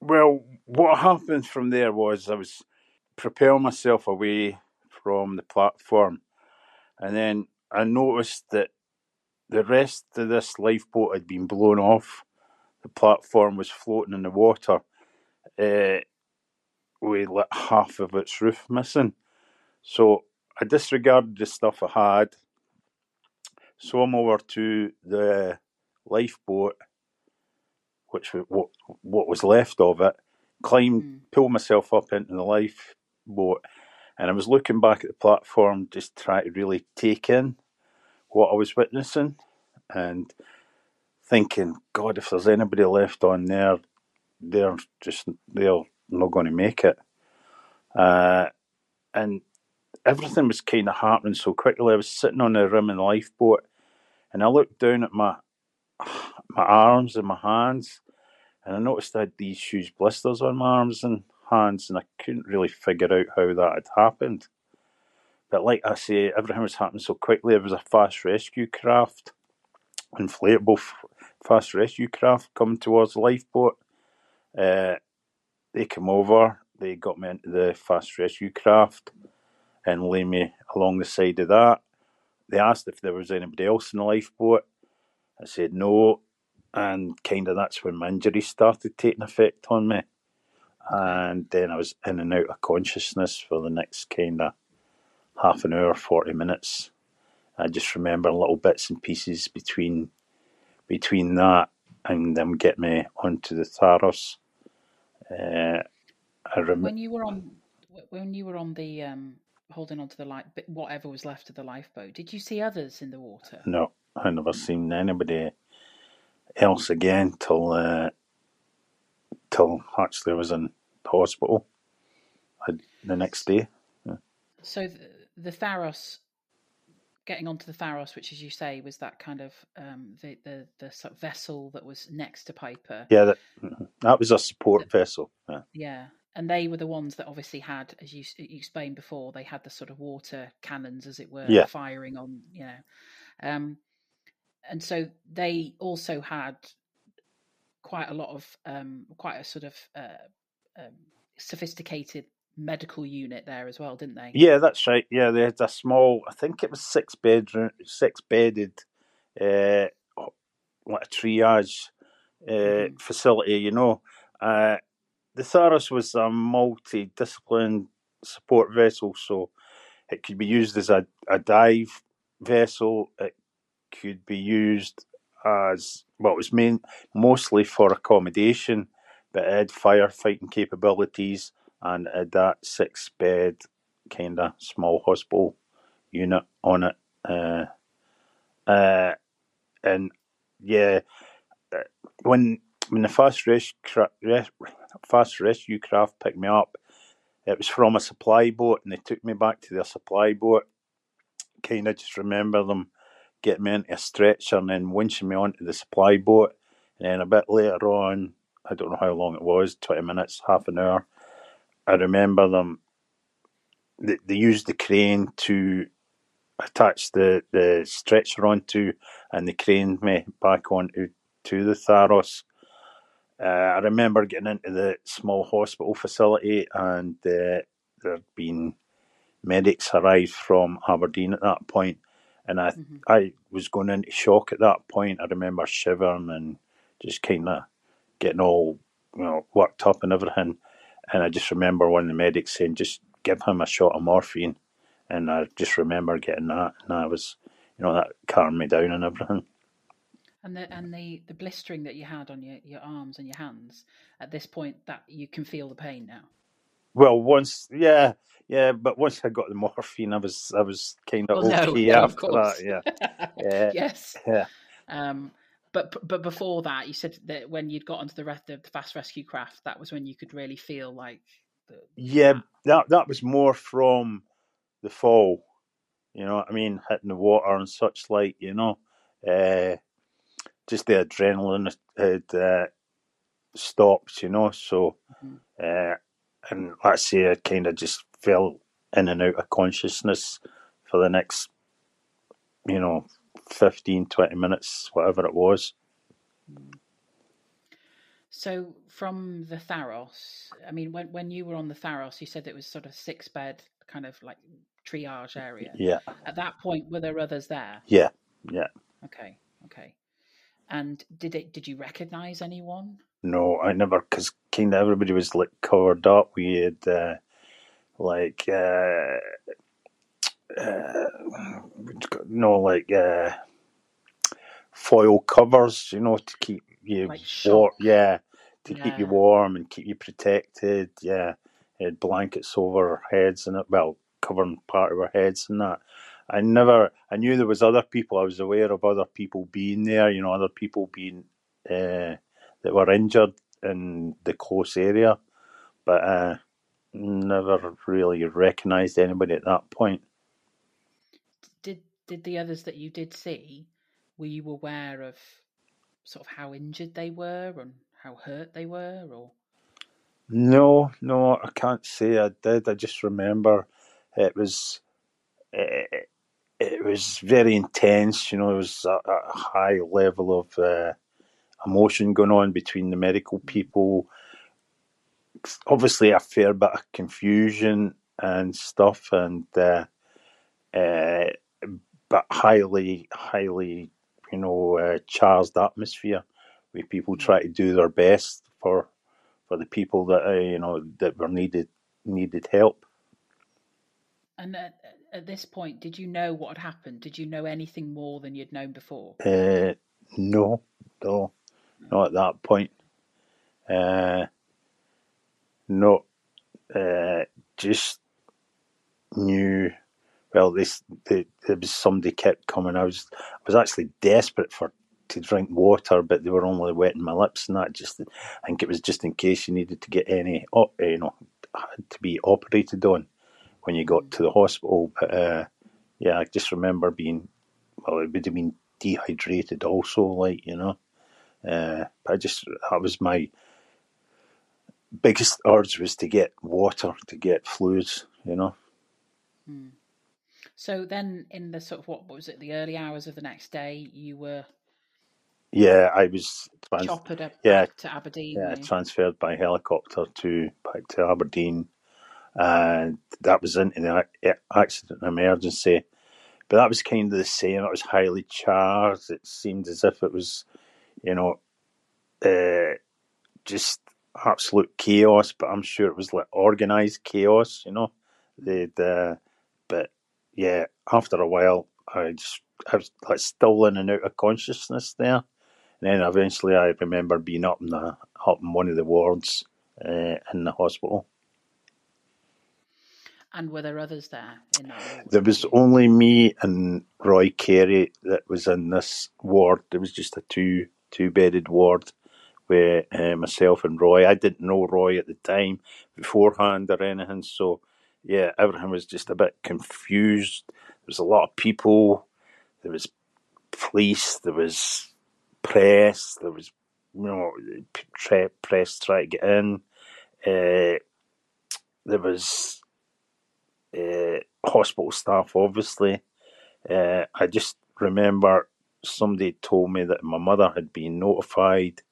Well, what happened from there was I was propelling myself away from the platform, and then I noticed that the rest of this lifeboat had been blown off. The platform was floating in the water, with like half of its roof missing. So I disregarded the stuff I had, swam over to the lifeboat, which was what was left of it, pulled myself up into the lifeboat, and I was looking back at the platform, just trying to really take in what I was witnessing, and thinking, God, if there's anybody left on there, they're not going to make it. And everything was kind of happening so quickly. I was sitting on the rim of the lifeboat, and I looked down at my arms and my hands, and I noticed I had these huge blisters on my arms and hands, and I couldn't really figure out how that had happened. But like I say, everything was happening so quickly. There was a fast rescue craft, inflatable fast rescue craft, coming towards the lifeboat. They came over, they got me into the fast rescue craft and lay me along the side of that. They asked if there was anybody else in the lifeboat. I said no, and kind of that's when my injuries started taking effect on me. And then I was in and out of consciousness for the next kind of half an hour, 40 minutes. I just remember little bits and pieces between that and them get me onto the Tharos. When you were on the holding onto the life, whatever was left of the lifeboat, did you see others in the water? No, I never seen anybody else again till Huxley was in the hospital the next day. Yeah. So the Tharos, getting onto the Tharos, which, as you say, was that kind of the sort of vessel that was next to Piper. Yeah, that was a support vessel. Yeah, and they were the ones that obviously had, as you explained before, they had the sort of water cannons, as it were, firing on, you know. And so they also had quite a lot of, quite a sort of sophisticated medical unit there as well, didn't they? Yeah, that's right. Yeah, they had a small, I think it was six bedded, like a triage facility, you know. The Tharos was a multi-discipline support vessel, so it could be used as a dive vessel. It could be used as, well, it was mostly for accommodation, but it had firefighting capabilities. And that six-bed kind of small hospital unit on it. And, yeah, when the fast rescue craft picked me up, it was from a supply boat, and they took me back to their supply boat. Kind of just remember them getting me into a stretcher and then winching me onto the supply boat. And then a bit later on, I don't know how long it was, 20 minutes, half an hour, I remember them, they used the crane to attach the stretcher onto, and they craned me back onto the Tharos. I remember getting into the small hospital facility, and there had been medics arrived from Aberdeen at that point, and I was going into shock at that point. I remember shivering and just kind of getting all, you know, worked up and everything. And I just remember one of the medics saying, just give him a shot of morphine. And I just remember getting that. And I was, you know, that calmed me down and everything. And the blistering that you had on your arms and your hands, at this point, that you can feel the pain now? Well, once I got the morphine, I was kind of after that. Yeah. Yes. Yeah. But before that, you said that when you'd got onto the fast rescue craft, that was when you could really feel like... That was more from the fall, you know what I mean? Hitting the water and such like, you know. Just the adrenaline had stopped, you know. So, and let's say I kind of just fell in and out of consciousness for the next, you know, 15, 20 minutes, whatever it was. So from the Tharos, I mean, when you were on the Tharos, you said it was sort of six-bed kind of like triage area. Yeah. At that point, were there others there? Yeah, yeah. Okay. And did you recognise anyone? No, I never, because kind of everybody was like covered up. We had foil covers, you know, to keep you warm. Yeah, keep you warm and keep you protected. Yeah, we had blankets over our heads and covering part of our heads and that. I knew there was other people. I was aware of other people being there. You know, other people being that were injured in the close area, but never really recognised anybody at that point. Did the others that you did see, were you aware of sort of how injured they were and how hurt they were? Or no, I can't say I did. I just remember it was very intense. You know, it was a high level of emotion going on between the medical people. Obviously, a fair bit of confusion and stuff, and but highly, you know, charged atmosphere where people try to do their best for the people that you know that were needed help. And at this point, did you know what had happened? Did you know anything more than you'd known before? No. not at that point. Just knew. Well, there was somebody kept coming. I was actually desperate to drink water, but they were only wetting my lips, and that just, I think it was just in case you needed to get any, had to be operated on when you got to the hospital. But yeah, I just remember being, well, it would have been dehydrated also, that was my biggest urge, was to get water, to get fluids, Mm. So then in the sort of, the early hours of the next day, you were... Yeah, I was... choppered up back to Aberdeen. Yeah, transferred by helicopter back to Aberdeen. And that was into the accident and emergency. But that was kind of the same. It was highly charged. It seemed as if it was, just absolute chaos. But I'm sure it was like organised chaos, But... Yeah, after a while, I was like still in and out of consciousness there, and then eventually I remember being up in one of the wards in the hospital. And were there others there? In that ward? There was only me and Roy Carey that was in this ward. There was just a two-bedded ward where myself and Roy. I didn't know Roy at the time beforehand or anything, so. Yeah, everything was just a bit confused. There was a lot of people. There was police. There was press. There was, press trying to get in. There was hospital staff, obviously. I just remember somebody told me that my mother had been notified,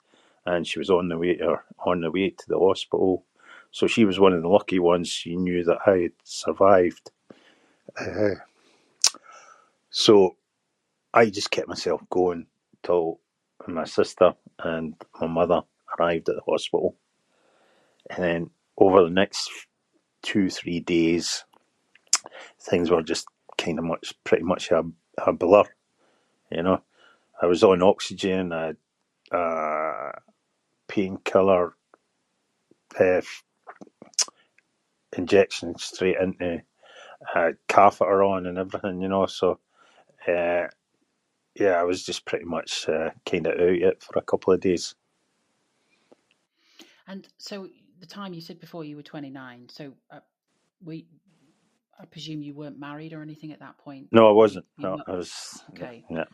and she was on the way to the hospital. So she was one of the lucky ones. She knew that I had survived. So I just kept myself going till my sister and my mother arrived at the hospital. And then over the next 2-3 days, things were just pretty much a blur. I was on oxygen, a painkiller, injection straight into a catheter on and everything, so I was just pretty much kind of out yet for a couple of days. And so the time you said before you were 29, so I presume you weren't married or anything at that point? No, I wasn't. I was... Okay. Yeah.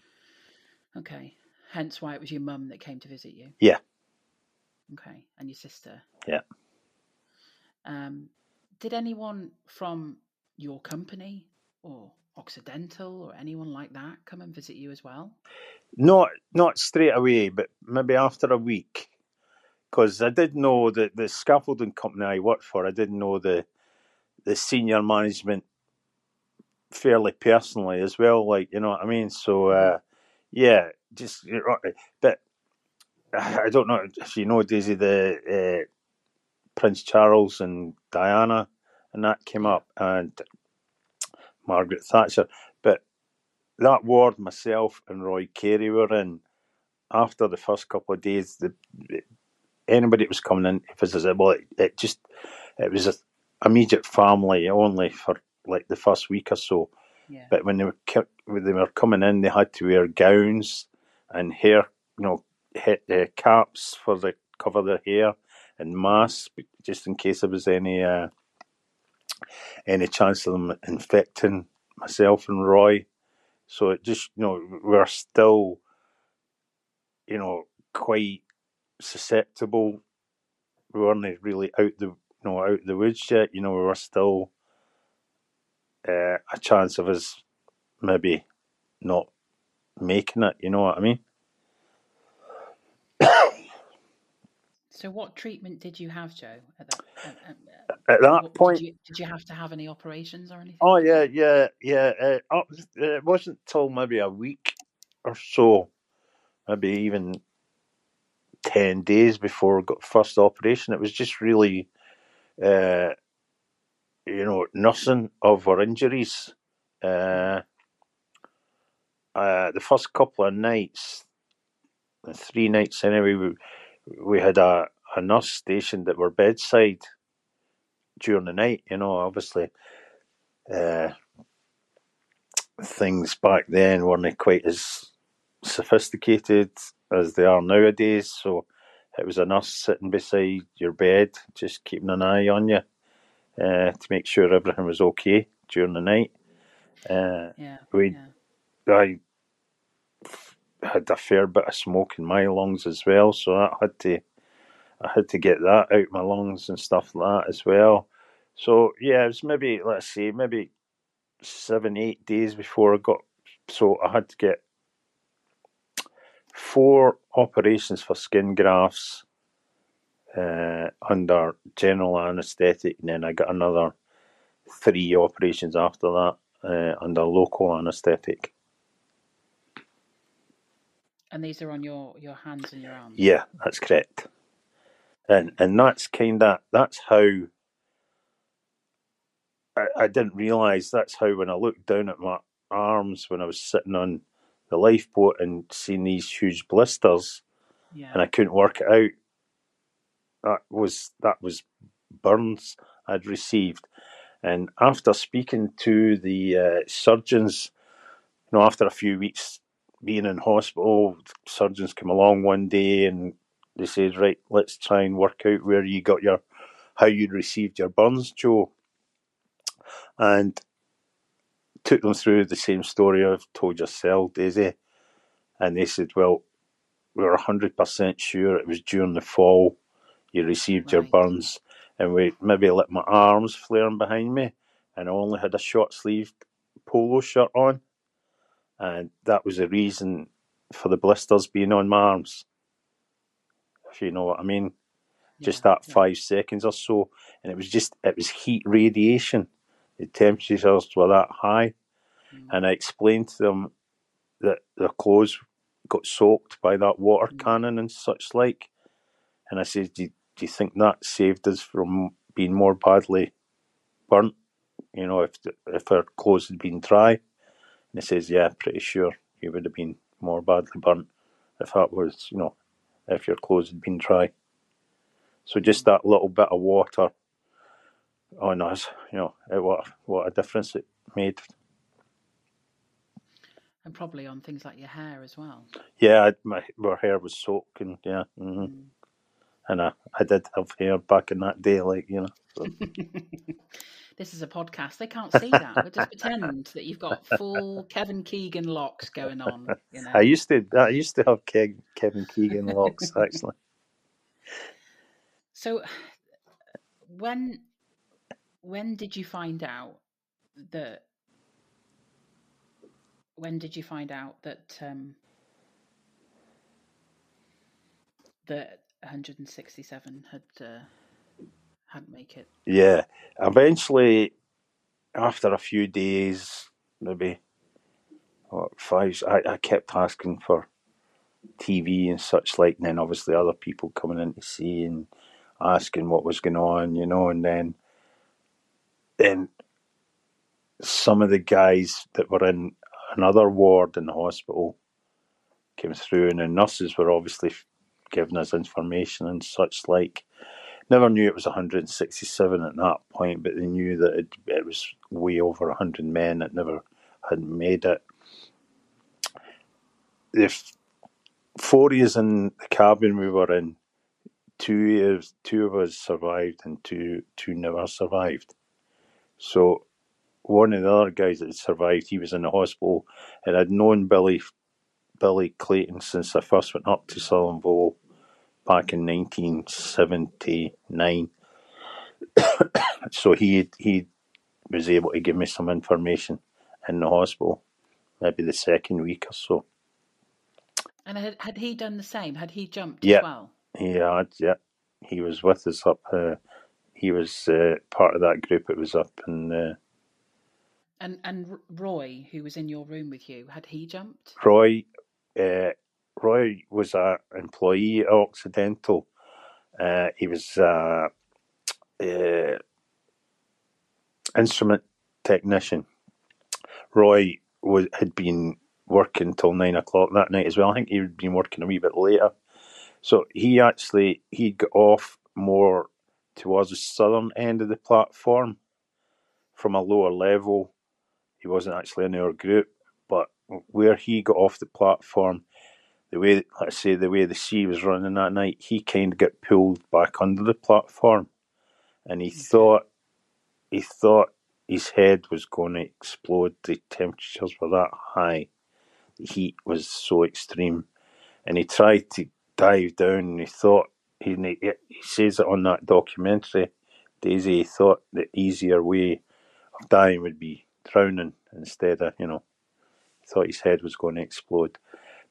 Okay. Hence why it was your mum that came to visit you? Yeah. Okay. And your sister? Yeah. Did anyone from your company or Occidental or anyone like that come and visit you as well? Not straight away, but maybe after a week, because I did know that the scaffolding company I worked for, I did know the senior management fairly personally as well, what I mean? So, but I don't know if Daisy, the... Prince Charles and Diana, and that came up, and Margaret Thatcher. But that ward myself and Roy Carey were in, after the first couple of days, anybody that was coming in to visit, well, it was an immediate family only for like the first week or so. Yeah. But when they were coming in, they had to wear gowns and hair, caps for the cover their hair. And masks, just in case there was any chance of them infecting myself and Roy. So it just, we're still, quite susceptible. We weren't really out the woods yet. We were still a chance of us maybe not making it. You know what I mean? So what treatment did you have, Joe, at that point? Did you have to have any operations or anything? Oh, yeah. It wasn't till maybe a week or so, maybe even 10 days before I got first operation. It was just really, nursing of our injuries. The first couple of nights, three nights anyway, we had a nurse stationed that were bedside during the night, you know. Obviously things back then weren't quite as sophisticated as they are nowadays, so it was a nurse sitting beside your bed, just keeping an eye on you to make sure everything was okay during the night. I had a fair bit of smoke in my lungs as well, so I had to get that out my lungs and stuff like that as well. So yeah, it was maybe, let's see, maybe 7-8 days before I got, so I had to get 4 operations for skin grafts under general anaesthetic, and then I got another 3 operations after that under local anaesthetic. And these are on your hands and your arms? Yeah, that's correct. And that's kind of, that's how, I didn't realise, that's how when I looked down at my arms when I was sitting on the lifeboat and seeing these huge blisters, yeah, and I couldn't work it out. That was burns I'd received. And after speaking to the surgeons, you know, after a few weeks being in hospital, surgeons came along one day and they said, right, let's try and work out where you got your, how you'd received your burns, Joe. And took them through the same story I've told yourself, Daisy. And they said, well, we're 100% sure it was during the fall you received your burns. And we maybe let my arms flaring behind me, and I only had a short-sleeved polo shirt on. And that was the reason for the blisters being on my arms, if you know what I mean. Yeah, just that 5 seconds or so. And it was heat radiation. The temperatures were that high. Mm. And I explained to them that their clothes got soaked by that water cannon and such like. And I said, do you think that saved us from being more badly burnt, you know, if our clothes had been dry? And he says, yeah, pretty sure you would have been more badly burnt if that was, you know, if your clothes had been dry. So just that little bit of water on us, you know, what a difference it made. And probably on things like your hair as well. Yeah, my hair was soaking, yeah. Mm-hmm. Mm. And I did have hair back in that day, like, you know. So. This is a podcast. They can't see that. We'll just pretend that you've got full Kevin Keegan locks going on. You know? I used to have Kevin Keegan locks, actually. So when did you find out that? When did you find out that that 167 hadn't make it? Yeah, eventually, after a few days, maybe what, 5. I kept asking for TV and such like, and then obviously other people coming in to see and asking what was going on, you know, and then some of the guys that were in another ward in the hospital came through, and the nurses were obviously giving us information and such like. Never knew it was 167 at that point, but they knew that it was way over 100 men that never had made it. The 4 years in the cabin we were in, 2 years, 2 of us survived and two never survived. So one of the other guys that had survived, he was in the hospital, and I'd known Billy Clayton since I first went up to Sullom Voe back in 1979. So he was able to give me some information in the hospital, maybe the second week or so. And had he done the same? Had he jumped as well? Yeah. He was with us up. He was part of that group. It was up in. And Roy, who was in your room with you, had he jumped? Roy was an employee at Occidental. He was an instrument technician. Roy had been working till 9 o'clock that night as well. I think he'd been working a wee bit later. So he got off more towards the southern end of the platform from a lower level. He wasn't actually in our group, but where he got off the platform, the way the sea was running that night, he kind of got pulled back under the platform, and he thought his head was going to explode. The temperatures were that high, the heat was so extreme, and he tried to dive down, and he thought, he says it on that documentary, Daisy, he thought the easier way of dying would be drowning instead of, he thought his head was going to explode.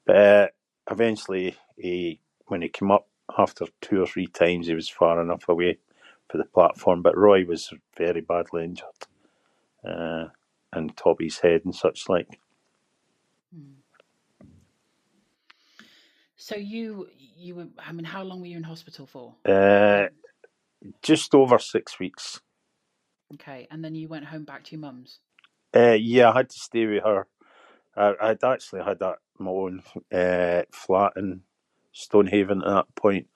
But eventually, when he came up, after two or three times, he was far enough away for the platform. But Roy was very badly injured, and top of his head and such like. So you were, how long were you in hospital for? Just over 6 weeks. Okay, and then you went home back to your mum's? Yeah, I had to stay with her. I'd actually had my own flat in Stonehaven at that point.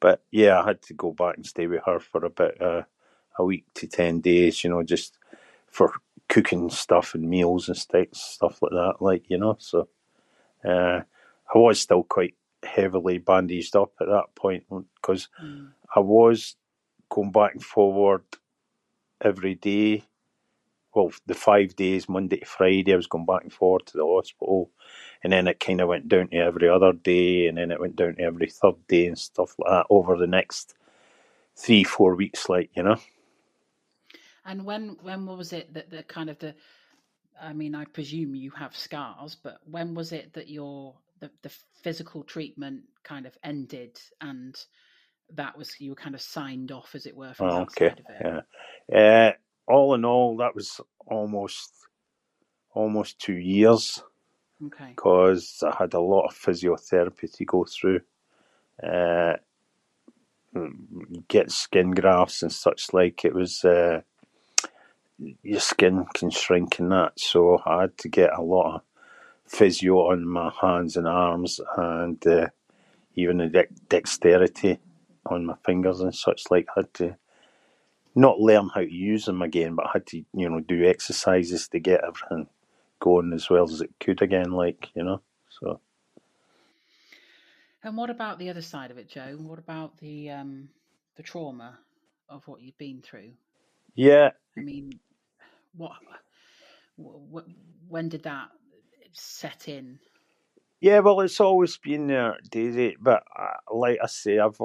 But yeah, I had to go back and stay with her for about a week to 10 days, just for cooking stuff and meals and stuff like that, so... I was still quite heavily bandaged up at that point because I was going back and forward every day. Well, the 5 days, Monday to Friday, I was going back and forward to the hospital, and then it kind of went down to every other day, and then it went down to every third day and stuff like that over the next 3-4 weeks, And when was it that the kind of the, I presume you have scars, but when was it that your... The physical treatment kind of ended, and that was, you were kind of signed off, as it were, from that side of it. Yeah. All in all, that was almost 2 years. Okay. Because I had a lot of physiotherapy to go through, get skin grafts and such like. It was your skin can shrink in that, so I had to get a lot of physio on my hands and arms, and even the dexterity on my fingers and such like. I had to not learn how to use them again, but I had to, do exercises to get everything going as well as it could again, so. And what about the other side of it, Joe? What about the trauma of what you've been through? Yeah. When did that set in? Yeah, well, it's always been there, Daisy, but like I say, I've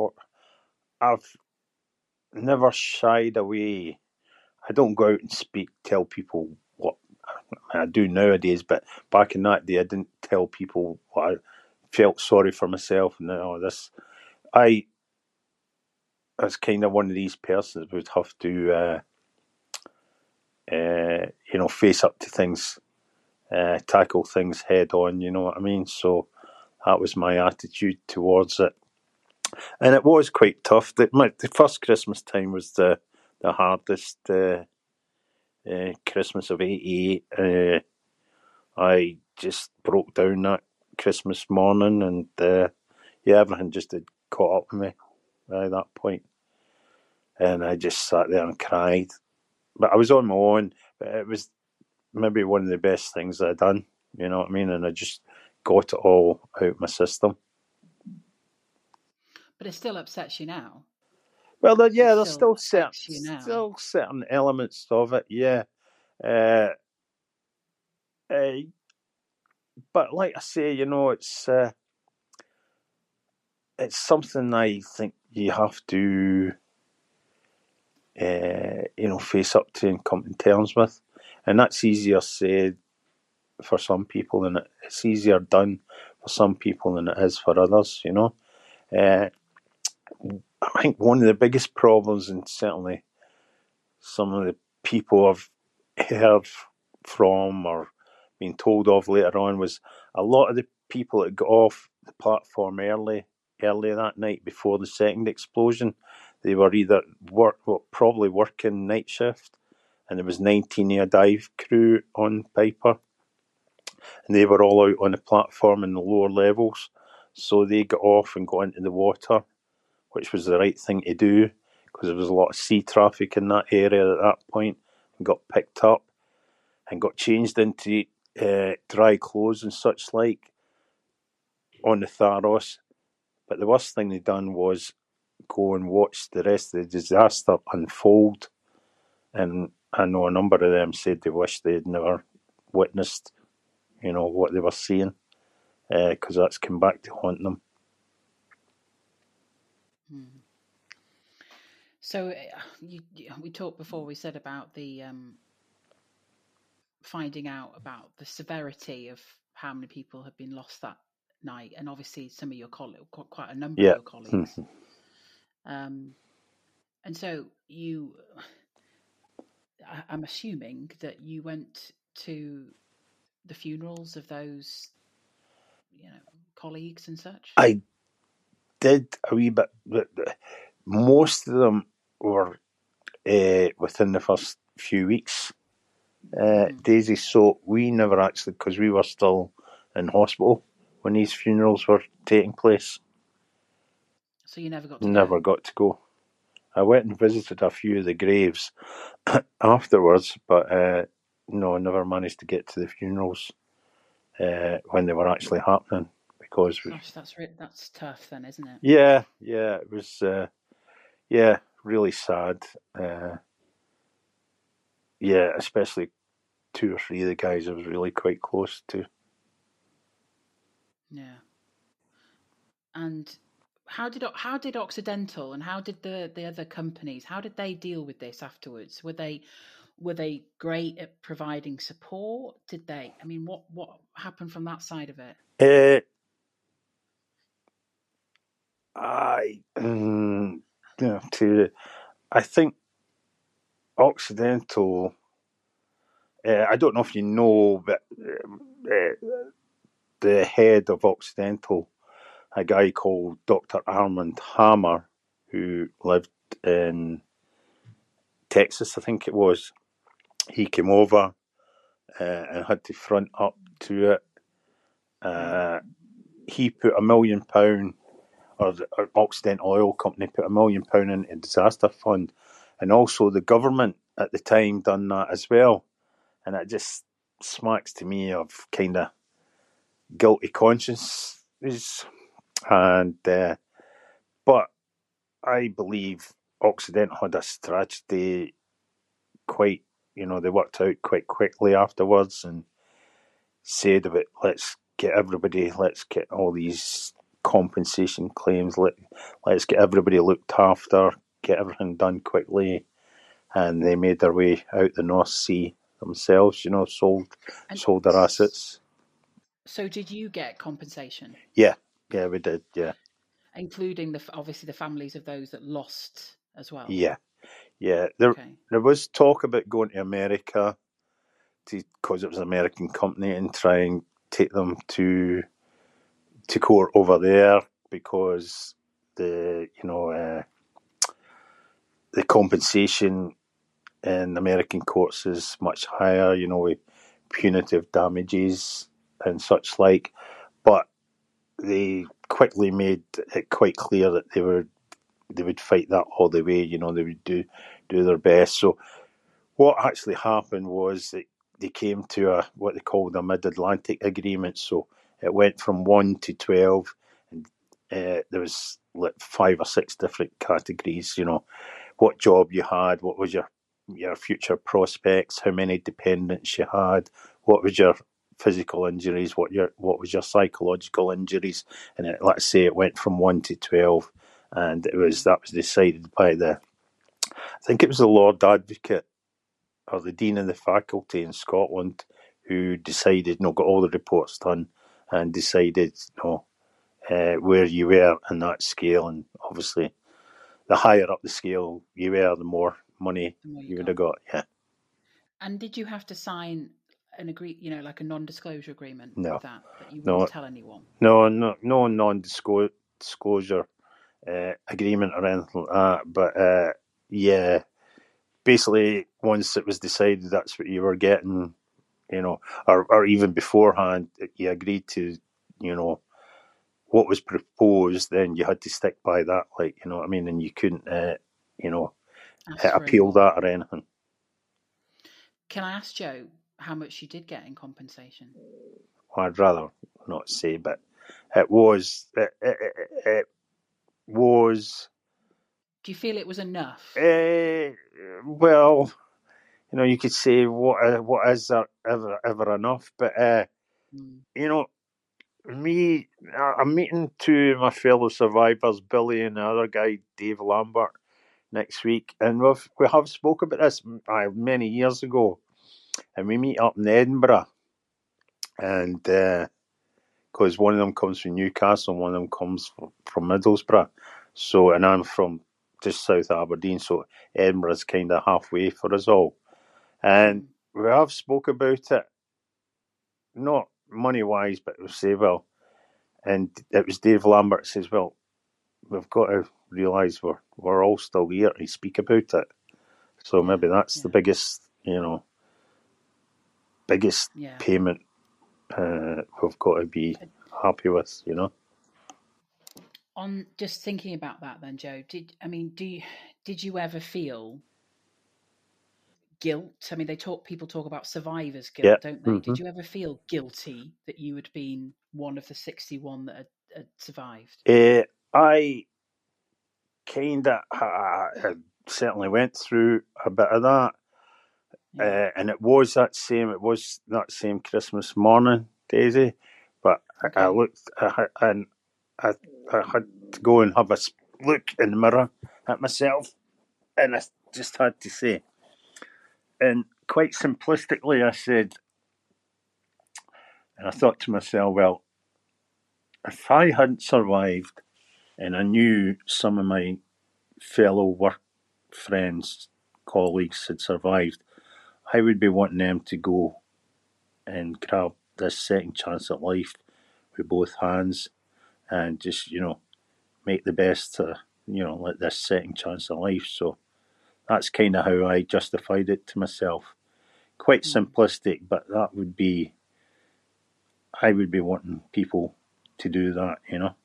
never shied away. I don't go out and tell people what I do nowadays, but back in that day, I didn't tell people what I felt sorry for myself and all this. I was kind of one of these persons who would have to, face up to things. Tackle things head on, you know what I mean? So that was my attitude towards it. And it was quite tough. The first Christmas time was the hardest Christmas of 88. I just broke down that Christmas morning, and everything just had caught up with me by that point. And I just sat there and cried. But I was on my own. But it was maybe one of the best things I've done, you know what I mean? And I just got it all out of my system. But it still upsets you now. Well, there's still certain elements of it, yeah. But like I say, it's something I think you have to, face up to and come to terms with. And that's easier said for some people, and it's easier done for some people than it is for others, I think one of the biggest problems, and certainly some of the people I've heard from or been told of later on, was a lot of the people that got off the platform early that night before the second explosion, they were either probably working night shift, and there was 19 of a dive crew on Piper. and they were all out on the platform in the lower levels, so they got off and got into the water, which was the right thing to do because there was a lot of sea traffic in that area at that point, and got picked up and got changed into dry clothes and such like on the Tharos. But the worst thing they done was go and watch the rest of the disaster unfold. And I know a number of them said they wish they'd never witnessed, you know, what they were seeing, because that's come back to haunt them. So we talked before, we said about the finding out about the severity of how many people had been lost that night, and obviously some of your colleagues, quite a number of your colleagues. And so you, I'm assuming that you went to the funerals of those, you know, colleagues and such? I did a wee bit, but most of them were within the first few weeks, Daisy, so we never actually, because we were still in hospital when these funerals were taking place. So you never got to go? Never got to go. I went and visited a few of the graves afterwards, but no, I never managed to get to the funerals when they were actually happening. Because gosh, that's tough then, isn't it? Yeah, it was really sad. Especially two or three of the guys I was really quite close to. Yeah. And how did Occidental and how did the other companies, how did they deal with this afterwards? Were they great at providing support? Did they? I mean, what happened from that side of it? I think Occidental. I don't know if you know, but the head of Occidental, a guy called Dr. Armand Hammer, who lived in Texas, I think it was. He came over and had to front up to it. He put £1 million, or the Occidental Oil Company put £1 million into a disaster fund. And also the government at the time done that as well. And it just smacks to me of kind of guilty consciences. And but I believe Occidental had a strategy quite, you know, they worked out quite quickly afterwards and said about let's get everybody, let's get all these compensation claims, let's get everybody looked after, get everything done quickly. And they made their way out the North Sea themselves, you know, sold their assets. So did you get compensation? Yeah, we did, yeah. Including the families of those that lost as well. Yeah. There was talk about going to America because it was an American company and try and take them to court over there because the compensation in American courts is much higher, you know, with punitive damages and such like, but they quickly made it quite clear that they would fight that all the way, you know, they would do their best. So what actually happened was that they came to a what they called a Mid Atlantic Agreement. So it went from 1 to 12, and there was like 5 or 6 different categories, you know, what job you had, what was your future prospects, how many dependents you had, what was your physical injuries, what was your psychological injuries, and it, let's say it went from 1 to 12, and that was decided by I think it was the Lord Advocate or the Dean of the Faculty in Scotland who decided, got all the reports done and decided, where you were in that scale, and obviously the higher up the scale you were, the more money you would have got. Yeah. And did you have to sign an agree, you know, like a non-disclosure agreement? No, with that you wouldn't tell anyone. No non-disclosure agreement or anything like that. But basically, once it was decided that's what you were getting, you know, or even beforehand, if you agreed to, you know, what was proposed, then you had to stick by that, like, you know what I mean? And you couldn't, you know, appeal that or anything. Can I ask Joe how much you did get in compensation? Well, I'd rather not say, but it was... Do you feel it was enough? Well, you know, you could say what is there ever enough, but, you know, me, I'm meeting two of my fellow survivors, Billy and the other guy, Dave Lambert, next week, and we have spoke about this many years ago, and we meet up in Edinburgh, and because one of them comes from Newcastle, and one of them comes from Middlesbrough, so, and I'm from just south of Aberdeen, so Edinburgh's kind of halfway for us all, and we have spoke about it, not money wise, but we'll say, well, and it was Dave Lambert says, well, we've got to realise we're all still here to speak about it. So maybe that's the biggest, you know, payment we've got to be happy with, you know. On just thinking about that then, Joe, did you ever feel guilt? I mean, people talk about survivor's guilt, don't they? Mm-hmm. Did you ever feel guilty that you had been one of the 61 that had survived? I kind of certainly went through a bit of that, and it was that same Christmas morning, Daisy. But okay. I had to go and have a look in the mirror at myself, and I just had to say, and quite simplistically, I said, and I thought to myself, well, if I hadn't survived. And I knew some of my fellow work friends, colleagues had survived. I would be wanting them to go and grab this second chance at life with both hands and just, you know, make the best to, you know, let this second chance of life. So that's kind of how I justified it to myself. Quite simplistic, but that would be, I would be wanting people to do that, you know?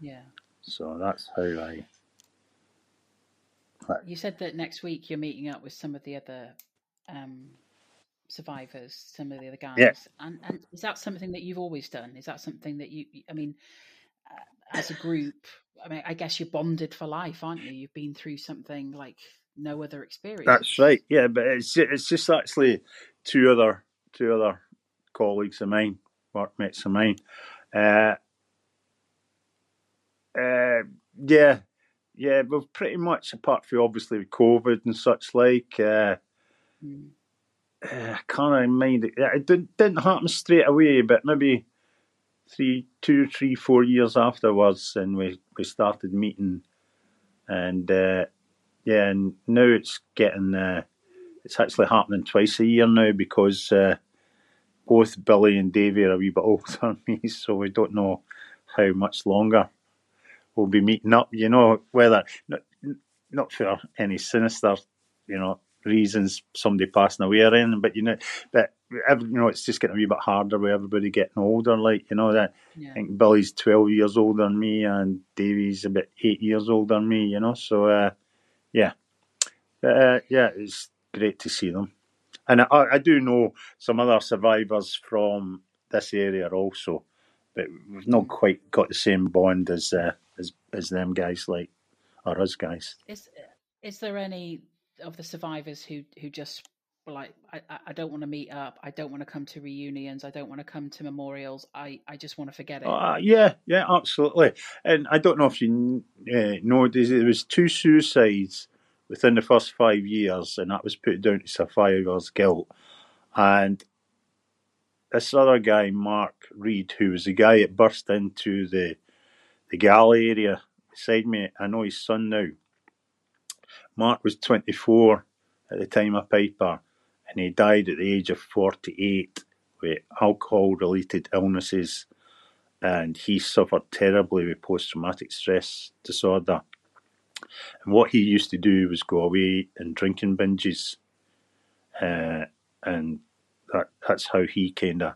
Yeah. So that's how I... You said that next week you're meeting up with some of the other survivors, some of the other guys. Yeah. And is that something that you've always done? Is that something that you... I mean, as a group, I mean, I guess you're bonded for life, aren't you? You've been through something like no other experience. That's right, yeah. But it's just actually two other colleagues of mine, workmates of mine, yeah, we've pretty much, apart from obviously with COVID and such like, I can't mind it. It didn't happen straight away, but maybe two, three, 4 years afterwards, and we started meeting, and yeah, and now it's getting, it's actually happening twice a year now because both Billy and Davey are a wee bit older than me, so we don't know how much longer we'll be meeting up, you know, whether, not for any sinister, you know, reasons, somebody passing away or anything, but, you know, but every, you know, it's just getting a wee bit harder with everybody getting older, like, you know, that I think Billy's 12 years older than me and Davey's about 8 years older than me, you know, so, yeah. But, yeah, it's great to see them. And I do know some other survivors from this area also, but we've not quite got the same bond as them guys, like, or us guys. Is there any of the survivors who just like, I don't want to meet up, I don't want to come to reunions, I don't want to come to memorials, I just want to forget it? Yeah, absolutely. And I don't know if you know, there was 2 suicides within the first 5 years, and that was put down to survivor's guilt. And this other guy, Mark Reed, who was the guy that burst into the galley area beside me, I know his son now. Mark was 24 at the time of Piper, and he died at the age of 48 with alcohol-related illnesses, and he suffered terribly with post-traumatic stress disorder. And what he used to do was go away and drink in binges, and that's how he kind of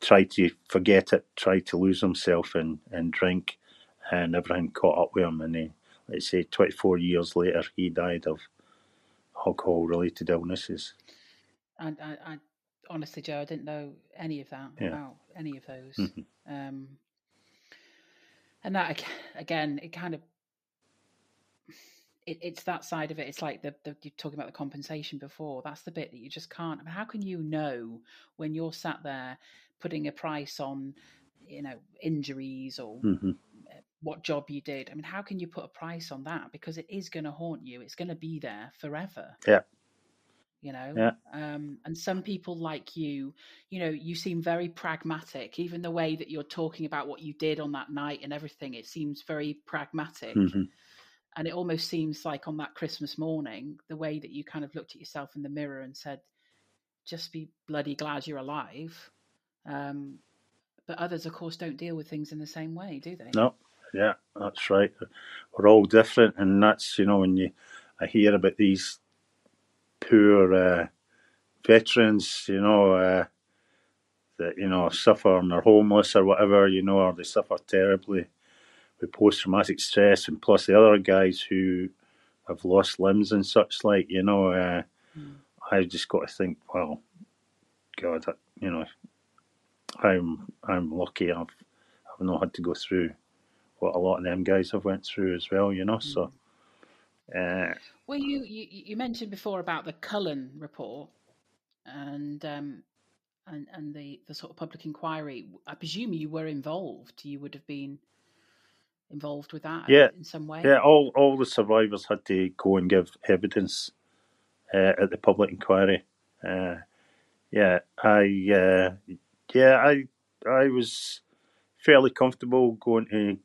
tried to forget it, tried to lose himself in drink, and everything caught up with him. And he, let's say 24 years later, he died of alcohol-related illnesses. And I honestly, Joe, I didn't know any of that about any of those. Mm-hmm. And that, again, it kind of, it's that side of it. It's like you're talking about the compensation before. That's the bit that you just can't. I mean, how can you know when you're sat there putting a price on, injuries or what job you did? I mean, how can you put a price on that? Because it is going to haunt you. It's going to be there forever. Yeah. And some people like you seem very pragmatic. Even the way that you're talking about what you did on that night and everything, it seems very pragmatic. Mm-hmm. And it almost seems like on that Christmas morning, the way that you kind of looked at yourself in the mirror and said, just be bloody glad you're alive. But others, of course, don't deal with things in the same way, do they? No, yeah, that's right. We're all different. And that's, when I hear about these poor veterans, that, suffer and are homeless or whatever, or they suffer terribly with post-traumatic stress, and plus the other guys who have lost limbs and such like, I just got to think, well, God, I'm lucky. I've not had to go through what a lot of them guys have went through as well, so. Well, you mentioned before about the Cullen report and the sort of public inquiry. I presume you were involved. You would have been involved with that in some way. Yeah, all the survivors had to go and give evidence at the public inquiry. I was fairly comfortable going to.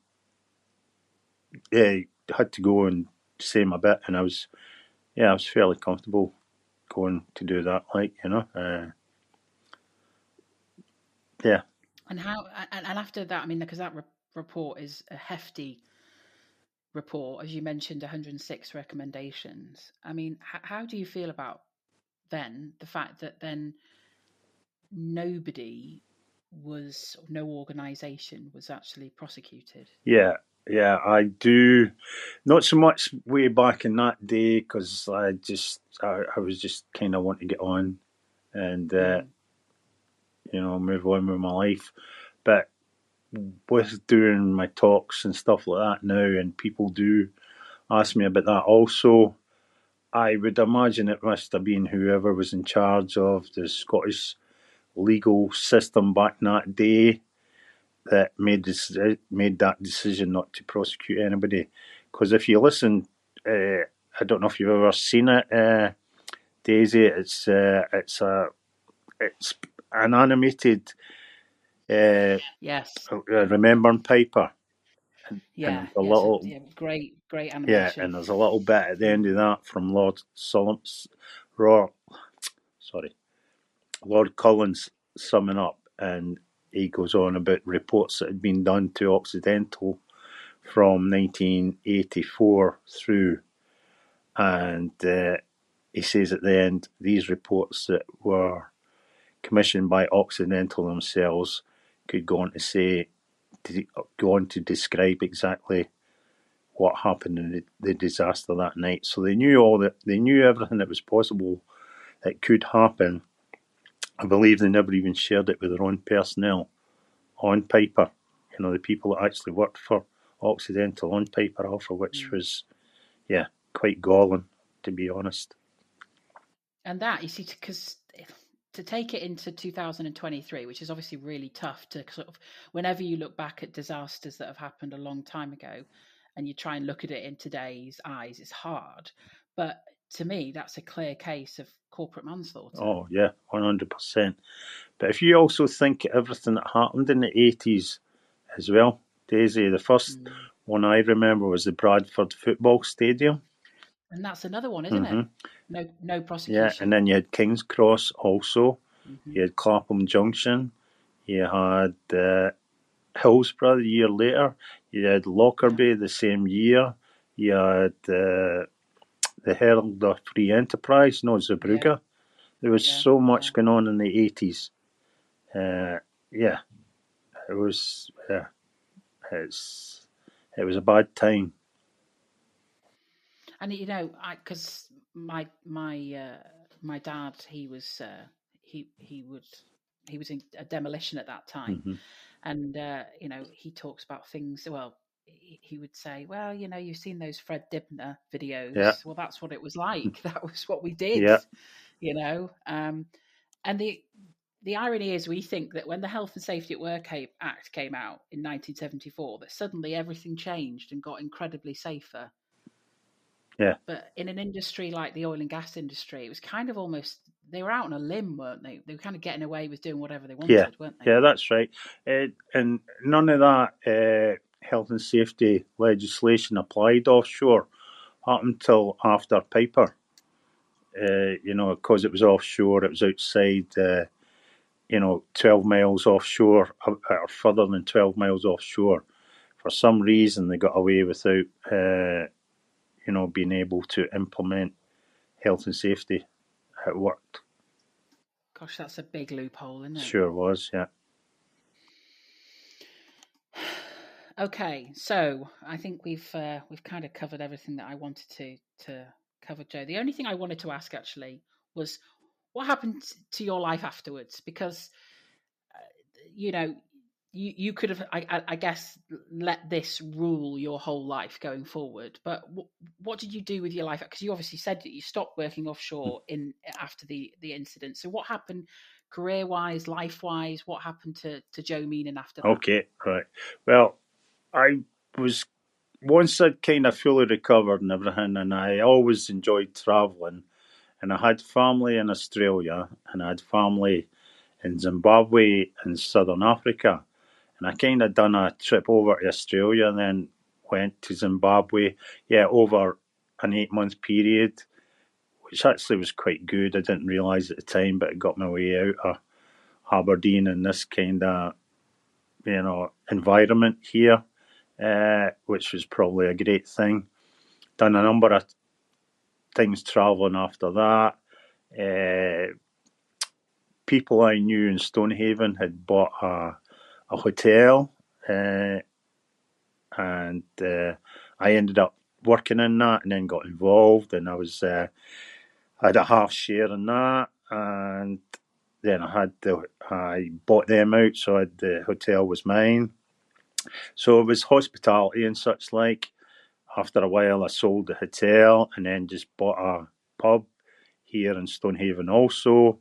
Yeah, had to go and say my bit, and I was fairly comfortable going to do that. And how? And after that, I mean, because that report is a hefty report, as you mentioned, 106 recommendations. I mean, how do you feel about then the fact that then nobody was, no organisation was actually prosecuted? Yeah, I do. Not so much way back in that day, because I was just kind of wanting to get on and move on with my life. But with doing my talks and stuff like that now, and people do ask me about that also, I would imagine it must have been whoever was in charge of the Scottish legal system back in that day that made that decision not to prosecute anybody. Because if you listen, I don't know if you've ever seen it, Daisy. It's an animated Remembering Piper. Great animation. Yeah, and there's a little bit at the end of that from Lord Collins summing up, and he goes on about reports that had been done to Occidental from 1984 through, and he says at the end, these reports that were commissioned by Occidental themselves could go on to describe exactly what happened in the disaster that night. So they knew everything that was possible that could happen. I believe they never even shared it with their own personnel on Piper. The people that actually worked for Occidental on Piper Alpha, which was, quite galling, to be honest. And that, you see, because to take it into 2023, which is obviously really tough to sort of, whenever you look back at disasters that have happened a long time ago and you try and look at it in today's eyes, it's hard. But to me, that's a clear case of corporate manslaughter. Oh, yeah, 100%. But if you also think everything that happened in the 80s as well, Daisy, the first one I remember was the Bradford Football Stadium. And that's another one, isn't it? No prosecution. Yeah, and then you had King's Cross also. Mm-hmm. You had Clapham Junction. You had Hillsborough a year later. You had Lockerbie the same year. You had the Herald of Free Enterprise, Zeebrugge, There was so much going on in the 80s. It was. It was a bad time. And you know, because my dad, he was in a demolition at that time, mm-hmm. and you know, he talks about things. Well, he would say, well, you know, you've seen those Fred Dibner videos. Yeah. Well, that's what it was like. That was what we did. Yeah. You know, and the irony is, we think that when the Health and Safety at Work Act came out in 1974, that suddenly everything changed and got incredibly safer. Yeah. But in an industry like the oil and gas industry, it was kind of almost, they were out on a limb, weren't they? They were kind of getting away with doing whatever they wanted, weren't they? Yeah, that's right. And none of that health and safety legislation applied offshore up until after Piper. You know, because it was offshore, it was outside, you know, 12 miles offshore, or further than 12 miles offshore. For some reason, they got away without... you know, being able to implement health and safety at work. Gosh, that's a big loophole, isn't it? Sure was, yeah. Okay, so I think we've kind of covered everything that I wanted to cover, Joe. The only thing I wanted to ask actually was what happened to your life afterwards, because you know, you could have, I guess, let this rule your whole life going forward. But what did you do with your life? Because you obviously said that you stopped working offshore after the incident. So what happened career-wise, life-wise? What happened to Joe Meanen after that? Okay, right. Well, I was, once I'd kind of fully recovered and everything, and I always enjoyed travelling. And I had family in Australia, and I had family in Zimbabwe and Southern Africa. And I kind of done a trip over to Australia and then went to Zimbabwe, over an 8-month period, which actually was quite good. I didn't realise at the time, but it got my way out of Aberdeen and this kind of, you know, environment here, which was probably a great thing. Done a number of things travelling after that. People I knew in Stonehaven had bought a hotel, and I ended up working in that and then got involved, and I had a half share in that, and then I bought them out, so the hotel was mine. So it was hospitality and such like. After a while I sold the hotel and then just bought a pub here in Stonehaven also,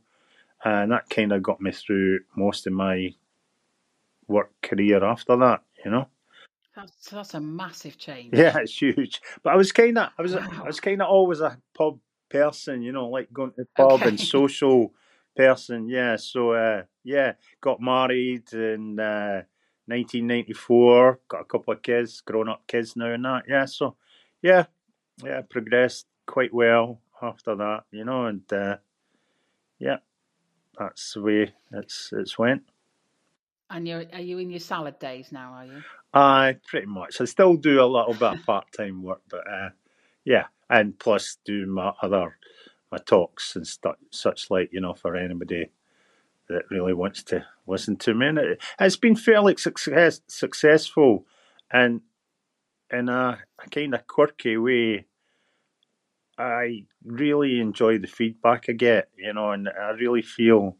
and that kind of got me through most of my work career after that, you know. That's a massive change. Yeah, it's huge. But I was kind of always a pub person, you know, like going to the pub and social person. Yeah, so got married in 1994. Got a couple of kids, grown-up kids now and that. Yeah, so progressed quite well after that, you know, and that's the way it's went. And are you in your salad days now, are you? Pretty much. I still do a little bit of part-time work, but and plus do my talks and such like, you know, for anybody that really wants to listen to me. And it's been fairly successful and in a kind of quirky way. I really enjoy the feedback I get, you know, and I really feel...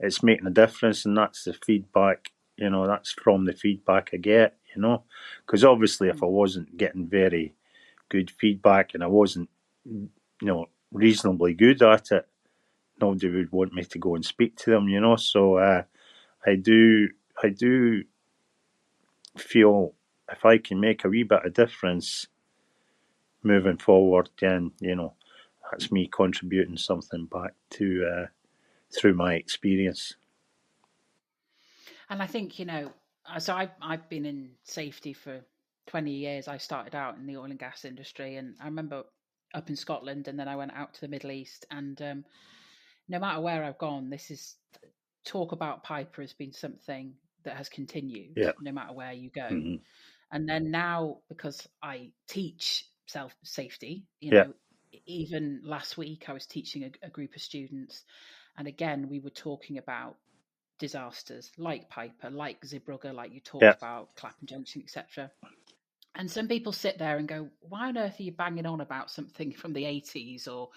it's making a difference, and that's the feedback, you know, that's from the feedback I get, you know, because obviously if I wasn't getting very good feedback and I wasn't, you know, reasonably good at it, nobody would want me to go and speak to them, you know, so I do feel if I can make a wee bit of difference moving forward, then, you know, that's me contributing something back to... through my experience. And I think, you know, so I've been in safety for 20 years. I started out in the oil and gas industry, and I remember up in Scotland, and then I went out to the Middle East, and no matter where I've gone, this is talk about Piper has been something that has continued no matter where you go. Mm-hmm. And then now, because I teach self safety, you know, even last week I was teaching a group of students, and again we were talking about disasters like Piper, like Zeebrugge, like you talked about, Clapham Junction, etc. And some people sit there and go, why on earth are you banging on about something from the 80s or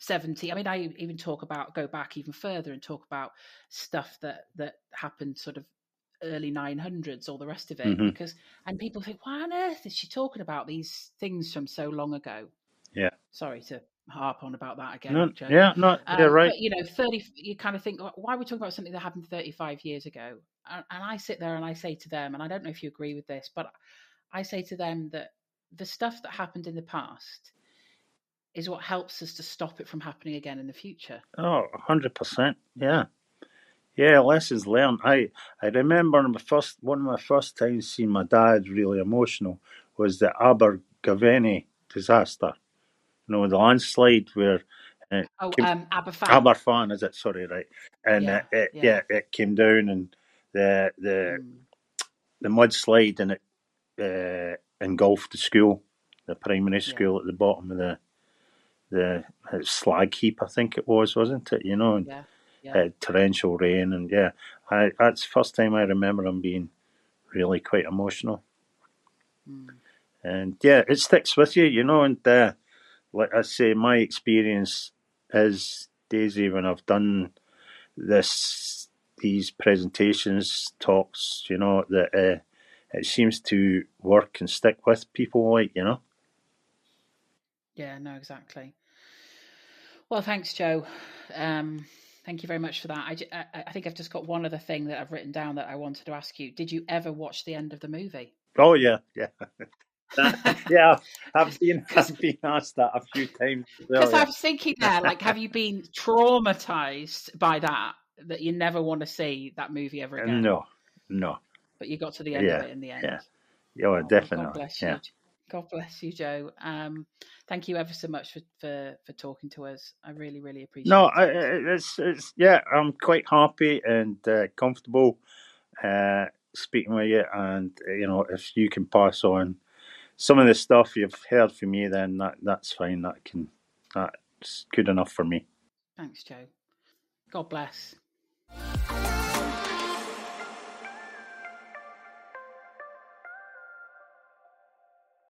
70? I mean, I even talk about, go back even further and talk about stuff that happened sort of early 900s, all the rest of it, and people think, why on earth is she talking about these things from so long ago? Yeah. Sorry to harp on about that again. No, yeah, no, yeah, right. But, you know, you kind of think, why are we talking about something that happened 35 years ago? And I sit there and I say to them, and I don't know if you agree with this, but I say to them that the stuff that happened in the past is what helps us to stop it from happening again in the future. Oh, 100%. Yeah. Yeah, lessons learned. I remember one of my first times seeing my dad really emotional was the Abergavenny disaster. You know, the landslide where Aberfan, is it? Sorry, right. And it came down, and the mudslide, and it engulfed the school, the primary school at the bottom of the slag heap, I think it was, wasn't it? You know, and torrential rain, and that's the first time I remember him being really quite emotional. Mm. And it sticks with you, you know. And like I say, my experience is, Daisy, when I've done these presentations, talks, you know, that it seems to work and stick with people, like, you know. Yeah, no, exactly. Well, thanks, Joe. Thank you very much for that. I think I've just got one other thing that I've written down that I wanted to ask you. Did you ever watch the end of the movie? Oh, yeah. Yeah, I've been asked that a few times. Because I was thinking there, like, have you been traumatized by that you never want to see that movie ever again? No. But you got to the end of it in the end. Yeah, oh, definitely. God bless you. Yeah. God bless you, Joe. Thank you ever so much for talking to us. I really, really appreciate it. No, it's I'm quite happy and comfortable speaking with you. And, you know, if you can pass on some of the stuff you've heard from me, then that's fine. That's good enough for me. Thanks, Joe. God bless.